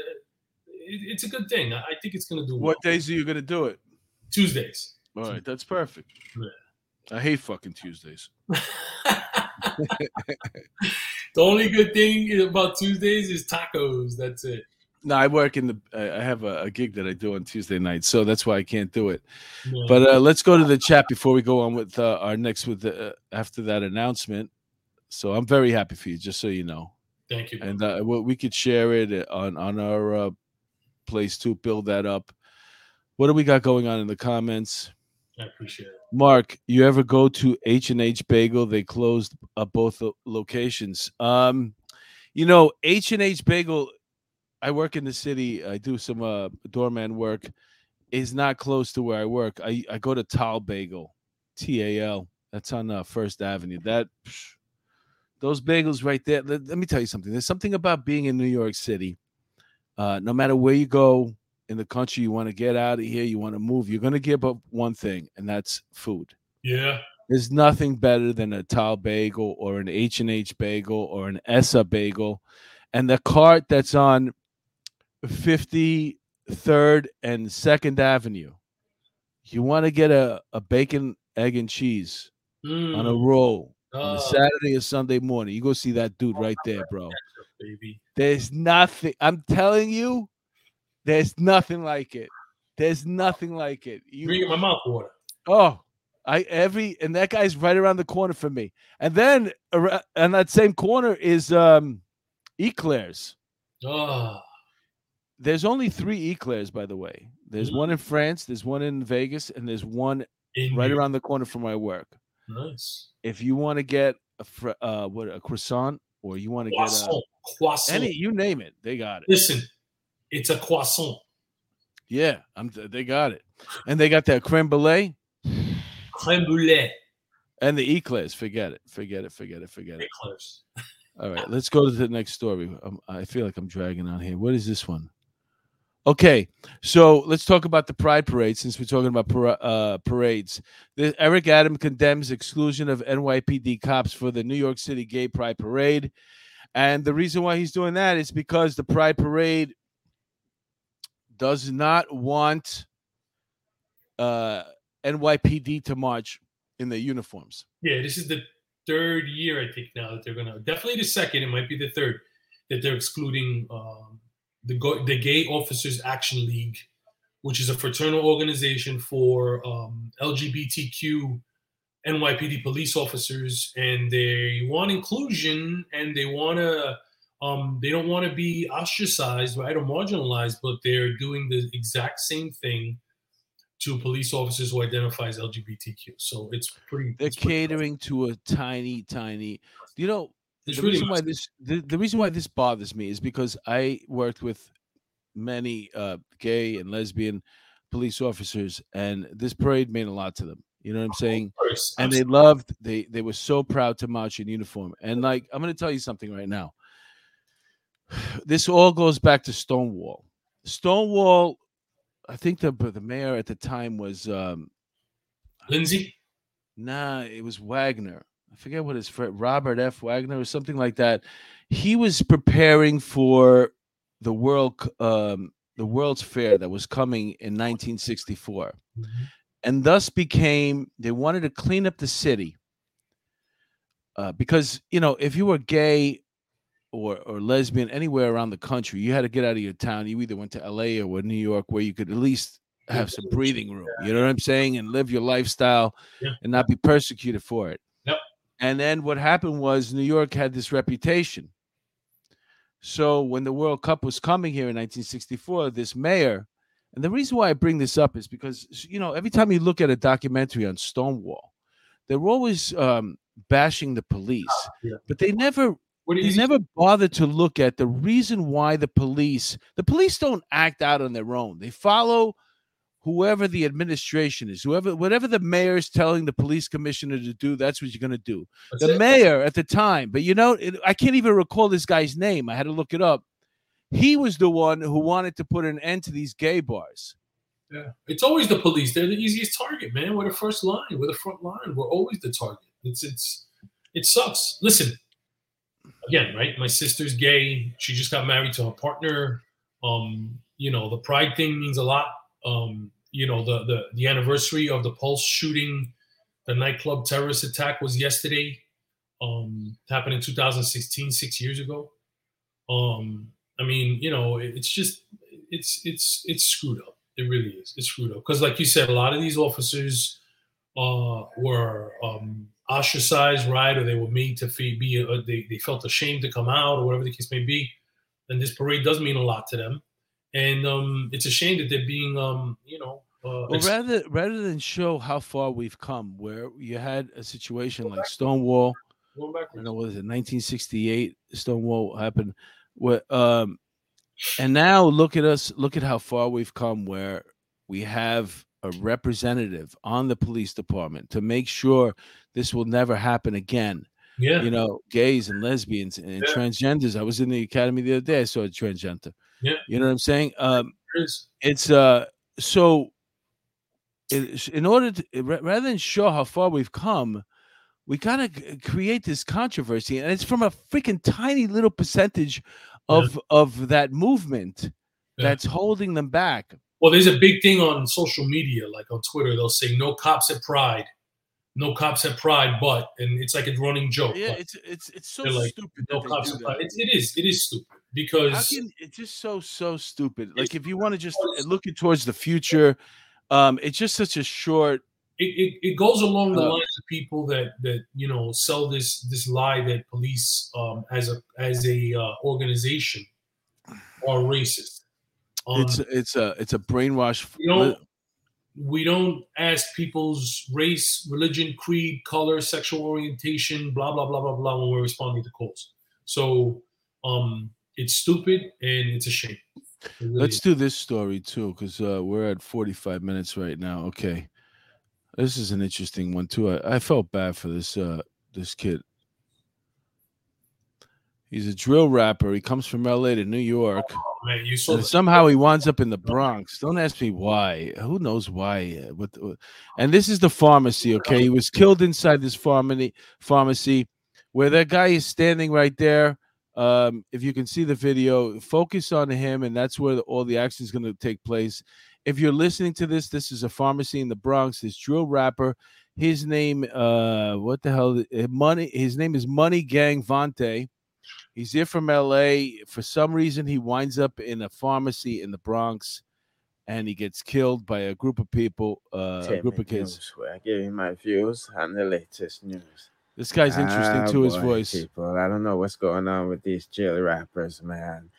– it's a good thing. I think it's going to do well. What days are you going to do it? Tuesdays. All right. That's perfect. Yeah. I hate fucking Tuesdays. The only good thing about Tuesdays is tacos. That's it. No, I work I have a gig that I do on Tuesday night, so that's why I can't do it. Yeah. But let's go to the chat before we go on with our next after that announcement. So I'm very happy for you, just so you know. Thank you. And we could share it on our place to build that up. What do we got going on in the comments? I appreciate it. Mark, you ever go to H&H Bagel? They closed both locations. H&H Bagel, I work in the city. I do some doorman work. It's not close to where I work. I go to Tal Bagel, T-A-L. That's on First Avenue. Those bagels right there. Let me tell you something. There's something about being in New York City. No matter where you go in the country, you want to get out of here, you want to move, you're going to give up one thing, and that's food. Yeah. There's nothing better than a Tal bagel or an H&H bagel or an Essa bagel. And the cart that's on 53rd and 2nd Avenue. You want to get a bacon, egg, and cheese on a roll on a Saturday or Sunday morning. You go see that dude right there, bro. Baby. There's nothing. I'm telling you, there's nothing like it. There's nothing like it. You bring my mouth water. Oh. And that guy's right around the corner from me. And then on that same corner is Eclairs. Oh. There's only 3 Eclairs, by the way. There's one in France, there's one in Vegas, and there's one right around the corner from my work. Nice. If you want to get a croissant, or you want to get croissant, you name it, they got it. Listen, it's a croissant. Yeah, they got it, and they got that creme brulee. Creme brulee. And the eclairs. Forget it. Eclairs. All right, let's go to the next story. I feel like I'm dragging on here. What is this one? Okay, so let's talk about the Pride Parade, since we're talking about parades. Eric Adams condemns exclusion of NYPD cops for the New York City Gay Pride Parade. And the reason why he's doing that is because the Pride Parade does not want NYPD to march in their uniforms. Yeah, this is the third year, I think, now that they're gonna, definitely the second, it might be the third, that they're excluding the Gay Officers Action League, which is a fraternal organization for LGBTQ NYPD police officers, and they want inclusion, and they wanna they don't want to be ostracized, right, or marginalized, but they're doing the exact same thing to police officers who identify as LGBTQ. So it's pretty... They're catering to a tiny... You know, the reason why this bothers me is because I worked with many gay and lesbian police officers, and this parade meant a lot to them. You know what I'm saying? And they loved... They were so proud to march in uniform. And, like, I'm going to tell you something right now. This all goes back to Stonewall. Stonewall... I think the mayor at the time was Lindsay. Nah, it was Wagner. I forget what his friend, Robert F. Wagner or something like that. He was preparing for the World's Fair that was coming in 1964, and thus became they wanted to clean up the city because you know if you were gay. Or lesbian anywhere around the country, you had to get out of your town. You either went to LA or New York where you could at least have some breathing room. You know what I'm saying? And live your lifestyle and not be persecuted for it. Yep. And then what happened was New York had this reputation. So when the World Cup was coming here in 1964, this mayor, and the reason why I bring this up is because, you know, every time you look at a documentary on Stonewall, they're always bashing the police, but they never... He never bothered to look at the reason why the police don't act out on their own. They follow whoever the administration is, whatever the mayor is telling the police commissioner to do, that's what you're going to do. Mayor at the time, but you know, I can't even recall this guy's name. I had to look it up. He was the one who wanted to put an end to these gay bars. Yeah, it's always the police. They're the easiest target, man. We're the first line. We're the front line. We're always the target. It sucks. Listen. Again, right? My sister's gay. She just got married to her partner. You know, the pride thing means a lot. You know, the anniversary of the Pulse shooting, the nightclub terrorist attack was yesterday. Happened in 2016, 6 years ago. I mean, you know, it's screwed up. It really is. It's screwed up. Because like you said, a lot of these officers were ostracized, right? Or they were made to be, they felt ashamed to come out or whatever the case may be. And this parade does mean a lot to them. And it's a shame that they're being, rather than show how far we've come, where you had a situation like Stonewall, you know, what is it, 1968, Stonewall happened. Where, and now look at us, look at how far we've come where we have a representative on the police department to make sure this will never happen again. Yeah. You know, gays and lesbians and transgenders. I was in the academy the other day. I saw a transgender. Yeah. You know what I'm saying? It's so in order to, rather than show how far we've come, we gotta create this controversy, and it's from a freaking tiny little percentage of that movement that's holding them back. Well, there's a big thing on social media, like on Twitter, they'll say no cops at Pride, no cops at Pride, but, and it's like a running joke. Yeah, like, it's so like, stupid. No cops at Pride. It is stupid because it's just so stupid. Like if you want to just look it towards the future, it's just such a short. It goes along the lines of people that you know sell this lie that police as a organization are racist. It's a brainwash. We don't ask people's race, religion, creed, color, sexual orientation, blah blah blah blah blah when we're responding to calls. So it's stupid and it's a shame. It really Let's do this story too, because we're at 45 minutes right now. Okay. This is an interesting one too. I felt bad for this kid. He's a drill rapper. He comes from LA to New York. Oh, man, and somehow he winds up in the Bronx. Don't ask me why. Who knows why? And this is the pharmacy, okay? He was killed inside this pharmacy where that guy is standing right there. If you can see the video, focus on him, and that's where all the action is going to take place. If you're listening to this, this is a pharmacy in the Bronx. This drill rapper, his name, his name is Money Gang Vonte. He's here from L.A. For some reason, he winds up in a pharmacy in the Bronx, and he gets killed by a group of people, a group of kids. I give you my views on the latest news. This guy's interesting to his voice. People, I don't know what's going on with these drill rappers, man.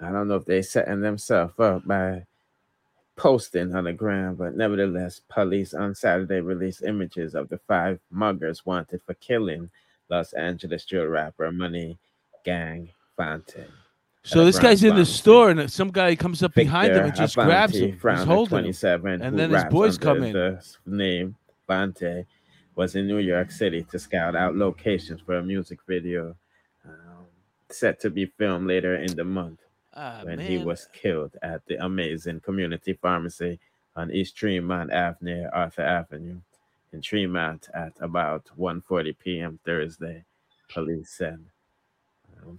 I don't know if they're setting themselves up by posting on the ground, but nevertheless, police on Saturday released images of the 5 muggers wanted for killing Los Angeles drill rapper Money Gang Vonte. So this guy's in the store, and some guy comes up behind him and just grabs him. He's holding him, and then his boys come in. The name Vonte was in New York City to scout out locations for a music video set to be filmed later in the month. He was killed at the amazing community pharmacy on East Tremont Avenue near Arthur Avenue in Tremont at about 1:40 p.m. Thursday, police said.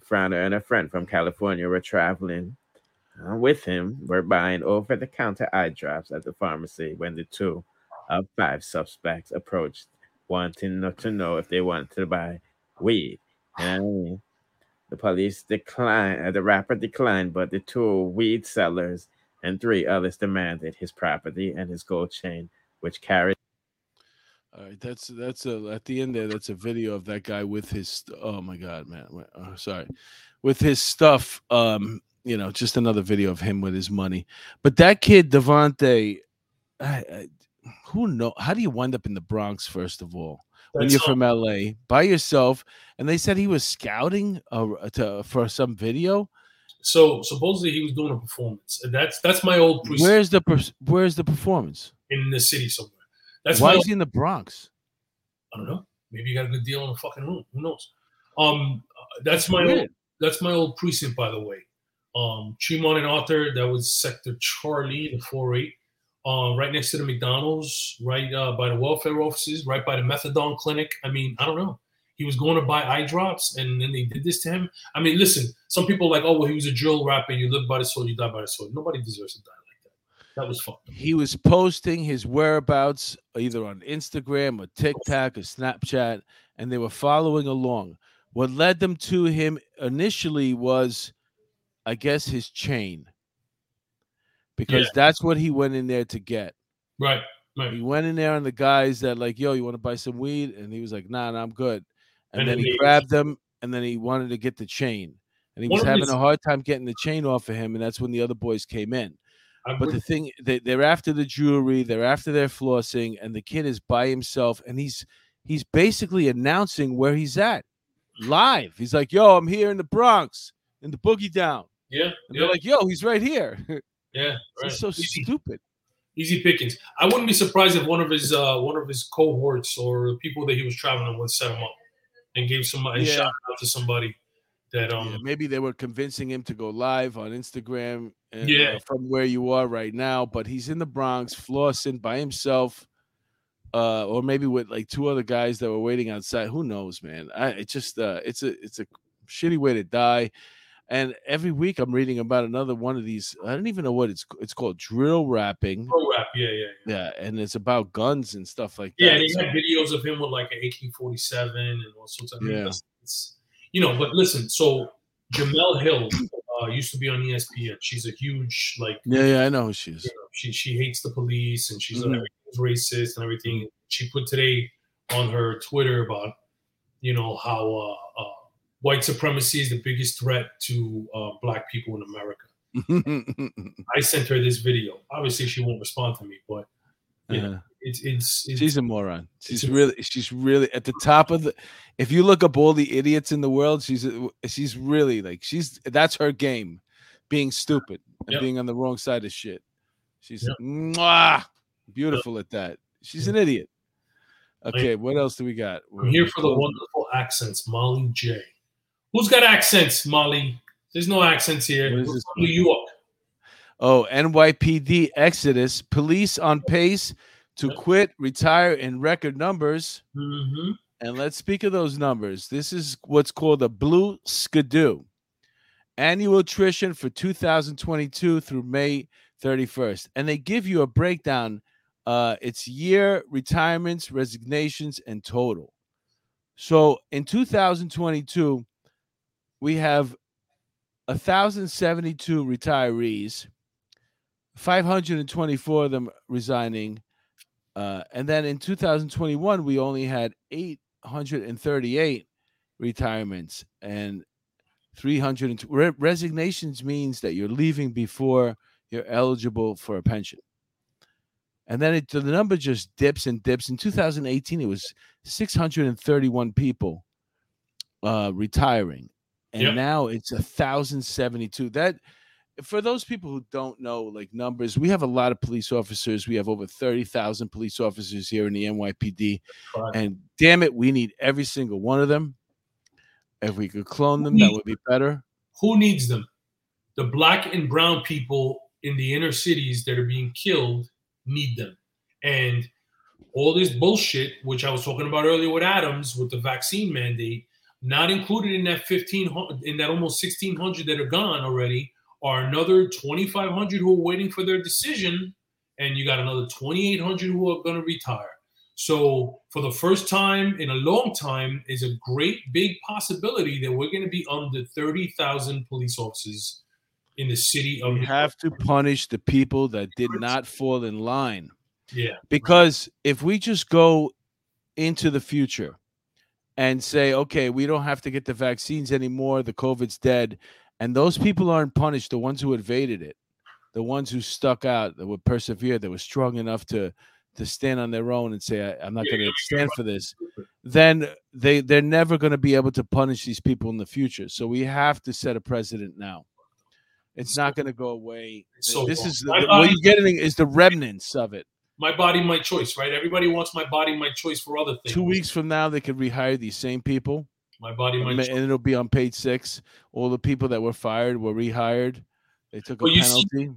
Frowner and a friend from California were traveling with him. Were buying over-the-counter eye drops at the pharmacy when the 2 of 5 suspects approached, wanting to know if they wanted to buy weed. And the police declined, the rapper declined, but the 2 weed sellers and 3 others demanded his property and his gold chain, which carried. All right, that's at the end there. That's a video of that guy with his. Oh my God, man! Oh, sorry, with his stuff. You know, just another video of him with his money. But that kid Devontae, who knows? How do you wind up in the Bronx first of all? When you're from LA by yourself, and they said he was scouting for some video. So supposedly he was doing a performance. That's my old precinct. Where's the performance? In the city somewhere. Why is he in the Bronx? I don't know. Maybe you got a good deal in the fucking room. Who knows? That's my old precinct, by the way. Tremont and Arthur. That was Sector Charlie, the 4-8. Right next to the McDonald's, right by the welfare offices, right by the methadone clinic. I mean, I don't know. He was going to buy eye drops, and then they did this to him. I mean, listen, some people are like, oh, well, he was a drill rapper. You live by the sword, you die by the sword. Nobody deserves to die like that. That was fucked up. He was posting his whereabouts either on Instagram or TikTok or Snapchat, and they were following along. What led them to him initially was, I guess, his chain. Because that's what he went in there to get. Right. He went in there on the guys that like, yo, you want to buy some weed? And he was like, nah, I'm good. And then he grabbed them, and then he wanted to get the chain. And he was having a hard time getting the chain off of him, and that's when the other boys came in. But the thing, they're after the jewelry, they're after their flossing, and the kid is by himself, and he's basically announcing where he's at live. He's like, yo, I'm here in the Bronx, in the Boogie Down. Yeah. And they're like, yo, he's right here. Yeah, right. It's so stupid. Easy pickings. I wouldn't be surprised if one of his cohorts or people that he was traveling with set him up and gave somebody a shout out to somebody that maybe they were convincing him to go live on Instagram from where you are right now, but he's in the Bronx flossing by himself, or maybe with like two other guys that were waiting outside. Who knows, man? It's a shitty way to die. And every week I'm reading about another one of these. I don't even know what it's called. Drill rapping. Drill rap, yeah. And it's about guns and stuff like that. Yeah, they had videos of him with like an AK-47 and all sorts of things. But listen, so Jemele Hill used to be on ESPN. She's a huge, like... Yeah, I know who she is. She hates the police and she's racist and everything. She put today on her Twitter about, how... white supremacy is the biggest threat to black people in America. I sent her this video. Obviously, she won't respond to me, but it's she's a moron. She's really at the top of the. If you look up all the idiots in the world, she's really like that's her game, being stupid and being on the wrong side of shit. She's beautiful at that. She's an idiot. Okay, what else do we got? I'm here for the wonderful accents, Molly J. Who's got accents, Molly? There's no accents here. We're from New York. Oh, NYPD exodus. Police on pace to quit, retire in record numbers. Mm-hmm. And let's speak of those numbers. This is what's called the Blue Skidoo. Annual attrition for 2022 through May 31st. And they give you a breakdown. It's year, retirements, resignations, and total. So in 2022, we have 1,072 retirees, 524 of them resigning. And then in 2021, we only had 838 retirements and 302 resignations means that you're leaving before you're eligible for a pension. And then the number just dips and dips. In 2018, it was 631 people retiring. And now it's 1,072. That, for those people who don't know, like, numbers, we have a lot of police officers. We have over 30,000 police officers here in the NYPD. Right. And damn it, we need every single one of them. If we could clone them, that would be better. Who needs them? The black and brown people in the inner cities that are being killed need them. And all this bullshit, which I was talking about earlier with Adams, with the vaccine mandate, not included in that 1,500, in that almost 1,600 that are gone already, are another 2,500 who are waiting for their decision, and you got another 2,800 who are going to retire. So for the first time in a long time is a great big possibility that we're going to be under 30,000 police officers in the city. We have to punish the people that did not fall in line. Yeah. Because if we just go into the future and say, okay, we don't have to get the vaccines anymore, the COVID's dead, and those people aren't punished, the ones who evaded it, the ones who stuck out, that were persevered, that were strong enough to stand on their own and say, I'm not going to stand for this, then they're never going to be able to punish these people in the future. So we have to set a precedent now. It's not going to go away. So this is what you're getting is the remnants of it. My body, my choice, right? Everybody wants my body, my choice for other things. 2 weeks from now, they could rehire these same people. My body, my choice. And it'll be on page 6. All the people that were fired were rehired. They took a penalty.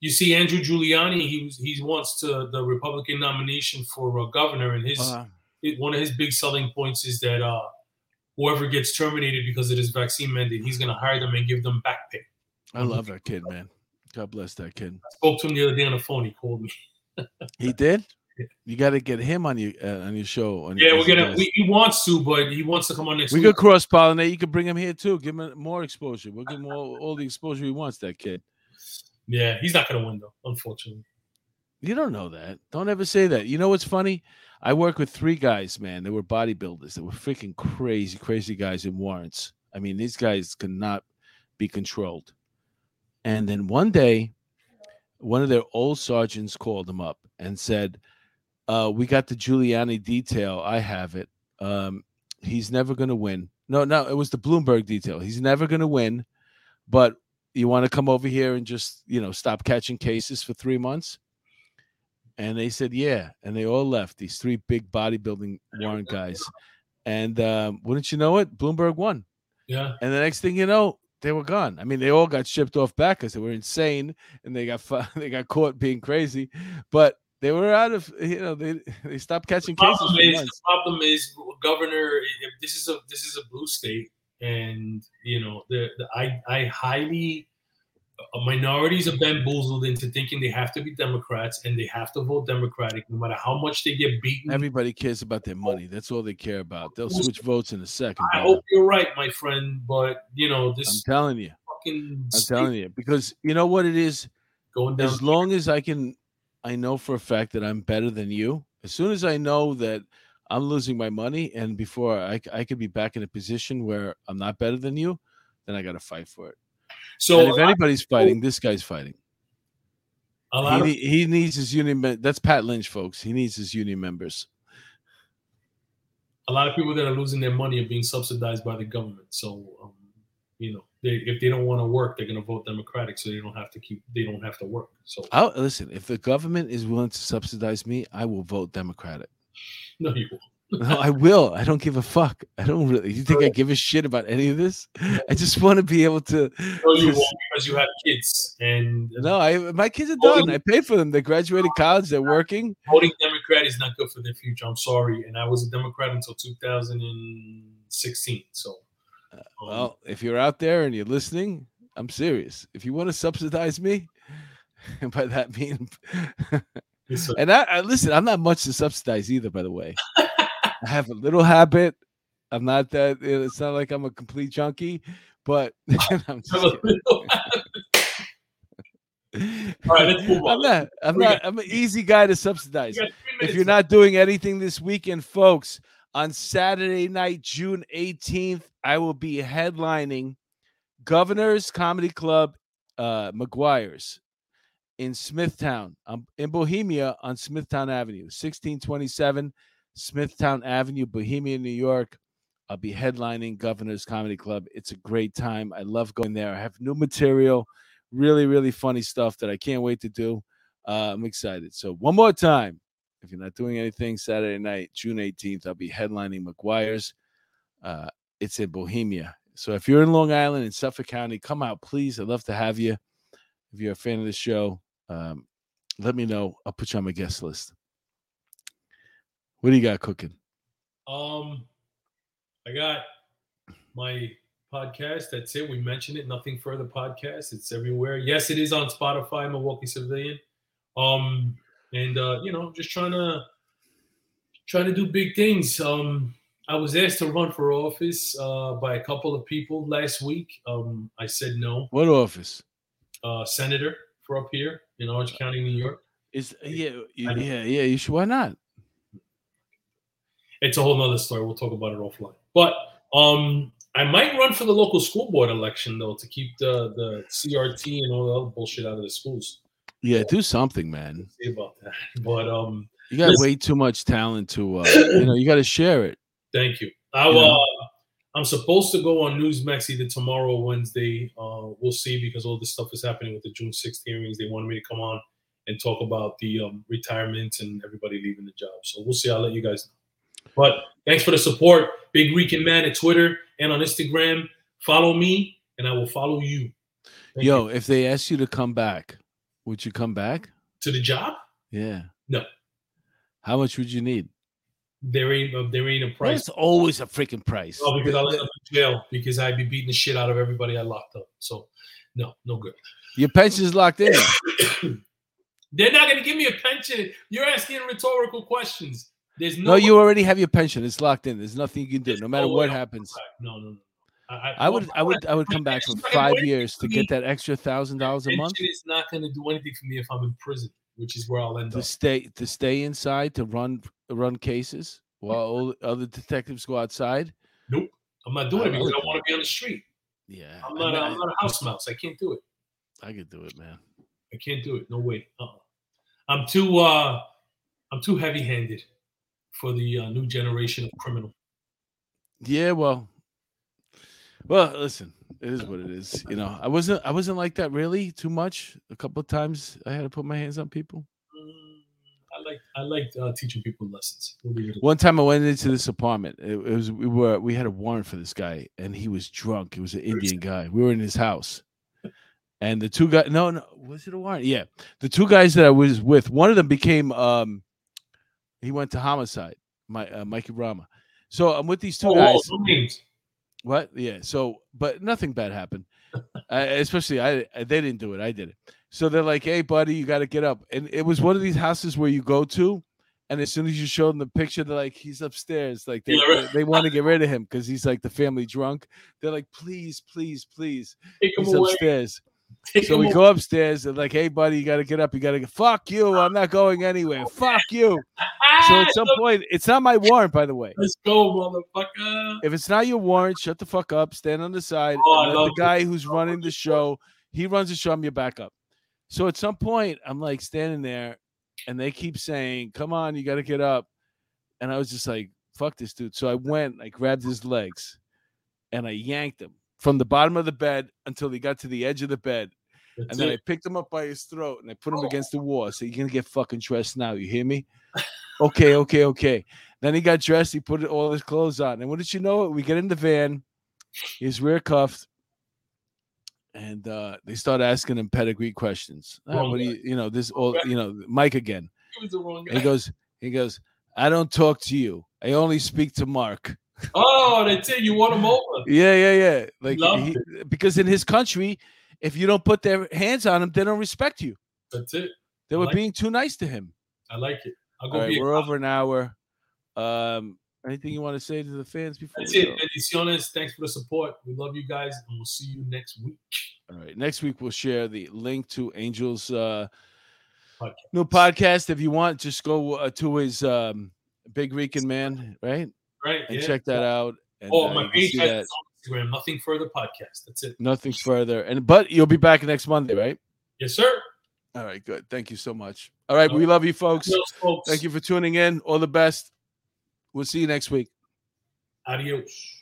You see, Andrew Giuliani, he wants the Republican nomination for governor, and his one of his big selling points is that whoever gets terminated because of this vaccine mandate, he's going to hire them and give them back pay. I love that kid, man. God bless that kid. I spoke to him the other day on the phone. He called me. He did? You got to get him on your show. We're gonna. He wants to, but he wants to come on next week. We could cross-pollinate. You could bring him here, too. Give him more exposure. We'll give him all the exposure he wants, that kid. Yeah, he's not going to win, though, unfortunately. You don't know that. Don't ever say that. You know what's funny? I work with 3 guys, man. They were bodybuilders. They were freaking crazy, crazy guys in warrants. I mean, these guys could not be controlled. And then one day, one of their old sergeants called him up and said, we got the Giuliani detail. I have it. He's never going to win. No, it was the Bloomberg detail. He's never going to win, but you want to come over here and just, stop catching cases for 3 months? And they said, yeah. And they all left, these 3 big bodybuilding warrant guys. And wouldn't you know it, Bloomberg won. Yeah. And the next thing you know, They were gone. I mean, they all got shipped off back because they were insane and they got caught being crazy. But they were out of, you know, they stopped catching cases. The problem is, Governor, if this is a blue state, and you know, I highly minorities are bamboozled into thinking they have to be Democrats and they have to vote Democratic no matter how much they get beaten. Everybody cares about their money. That's all they care about. They'll switch votes in a second. I hope you're right, my friend. But, you know, this. I'm telling you. Because you know what it is? Going down. As long as I know for a fact that I'm better than you. As soon as I know that I'm losing my money and before I could be back in a position where I'm not better than you, then I got to fight for it. So and if anybody's fighting, this guy's fighting. He needs his union. That's Pat Lynch, folks. He needs his union members. A lot of people that are losing their money are being subsidized by the government. So, you know, if they don't want to work, they're going to vote Democratic, so they don't have to work. So, listen. If the government is willing to subsidize me, I will vote Democratic. No, you won't. No, I will. I don't give a fuck. I don't really. You think I give a shit about any of this? I just want to be able to. No, you won't, because you have kids. And no, my kids are done. I paid for them. They graduated college. They're working. Voting Democrat is not good for their future. I'm sorry. And I was a Democrat until 2016. So, well, if you're out there and you're listening, I'm serious. If you want to subsidize me, and by that mean, and I listen. I'm not much to subsidize either. By the way. I have a little habit. I'm not that. It's not like I'm a complete junkie, but I'm just kidding. All right, let's move on. I'm an easy guy to subsidize. If you're not doing anything this weekend, folks, on Saturday night, June 18th, I will be headlining Governor's Comedy Club, McGuire's in Smithtown, in Bohemia on Smithtown Avenue, 1627. Smithtown Avenue, Bohemia, New York. I'll be headlining Governor's Comedy Club. It's a great time. I love going there. I have new material, really, really funny stuff that I can't wait to do. I'm excited. So one more time, if you're not doing anything Saturday night, June 18th, I'll be headlining McGuire's. It's in Bohemia. So if you're in Long Island in Suffolk County, come out, please. I'd love to have you. If you're a fan of the show, let me know. I'll put you on my guest list. What do you got cooking? I got my podcast. That's it. We mentioned it. Nothing Further podcast. It's everywhere. Yes, it is on Spotify, Milwaukee Civilian. You know, just trying to do big things. I was asked to run for office by a couple of people last week. I said no. What office? Senator for up here in Orange County, New York. You should. Why not? It's a whole nother story. We'll talk about it offline. But I might run for the local school board election, though, to keep the CRT and all the other bullshit out of the schools. Yeah, so, do something, man. Say about that. But you got way too much talent to, you know, you got to share it. Thank you. I'm supposed to go on Newsmax either tomorrow or Wednesday. We'll see, because all this stuff is happening with the June 6th hearings. They wanted me to come on and talk about the retirements and everybody leaving the job. So we'll see. I'll let you guys know. But thanks for the support. Big Rican Man at Twitter and on Instagram. Follow me, and I will follow you. Thank you. If they asked you to come back, would you come back? To the job? Yeah. No. How much would you need? There ain't a price. There's always a freaking price. Oh, because I'll end up in jail because I'd be beating the shit out of everybody I locked up. So, no good. Your pension's locked in. They're not going to give me a pension. You're asking rhetorical questions. There's no, you already have your pension. It's locked in. There's nothing you can do, no matter what happens. No. I would come back for 5 years to get that extra $1,000 a month. It's not going to do anything for me if I'm in prison, which is where I'll end up. To stay inside to run cases while all other detectives go outside. Nope, I'm not doing it because I want to be on the street. Yeah, I'm not a house mouse. I can't do it. I could do it, man. I can't do it. No way. I'm too heavy-handed for the new generation of criminal. Yeah, well, listen, it is what it is. You know, I wasn't like that really too much. A couple of times I had to put my hands on people. I I liked teaching people lessons. One time I went into this apartment. We had a warrant for this guy, and he was drunk. It was an Indian guy. We were in his house, and the two guys. No, was it a warrant? Yeah, the two guys that I was with. One of them became. He went to homicide. Mikey Rama. So I'm with these two guys. What? Yeah. So, but nothing bad happened. They didn't do it. I did it. So they're like, "Hey, buddy, you got to get up." And it was one of these houses where you go to, and as soon as you show them the picture, they're like, "He's upstairs." Like they want to get rid of him because he's like the family drunk. They're like, "Please, please, please, he's upstairs." So we go upstairs and like, "Hey, buddy, you got to get up. You got to get fuck you. I'm not going anywhere. Fuck you." So at some point, it's not my warrant, by the way. Let's go, motherfucker. If it's not your warrant, shut the fuck up. Stand on the side. Oh, the guy who's running the show, he runs the show. I'm your backup. So at some point, I'm like standing there, and they keep saying, "Come on, you got to get up." And I was just like, "Fuck this dude." So I went, I grabbed his legs, and I yanked him from the bottom of the bed until he got to the edge of the bed. That's and then it. I picked him up by his throat and I put him against the wall. So you're going to get fucking dressed now. You hear me? Okay. Then he got dressed. He put all his clothes on. And wouldn't you know it? We get in the van. He's rear cuffed. And they start asking him pedigree questions. Mike again. He was the wrong guy. He goes, "I don't talk to you. I only speak to Mark." Oh, that's it. You won him over. Yeah. Like because in his country, if you don't put their hands on him, they don't respect you. That's it. They were being too nice to him. I like it. All right, we're over an hour. Anything you want to say to the fans before? That's it. Bendiciones. Thanks for the support. We love you guys, and we'll see you next week. All right. Next week, we'll share the link to Angel's new podcast. If you want, just go to his Big Rican Man, right? And check that out. And, my page has Instagram. Nothing Further podcast. That's it. Nothing Further. But you'll be back next Monday, right? Yes, sir. All right, good. Thank you so much. All right, we love you, folks. Thank you for tuning in. All the best. We'll see you next week. Adios.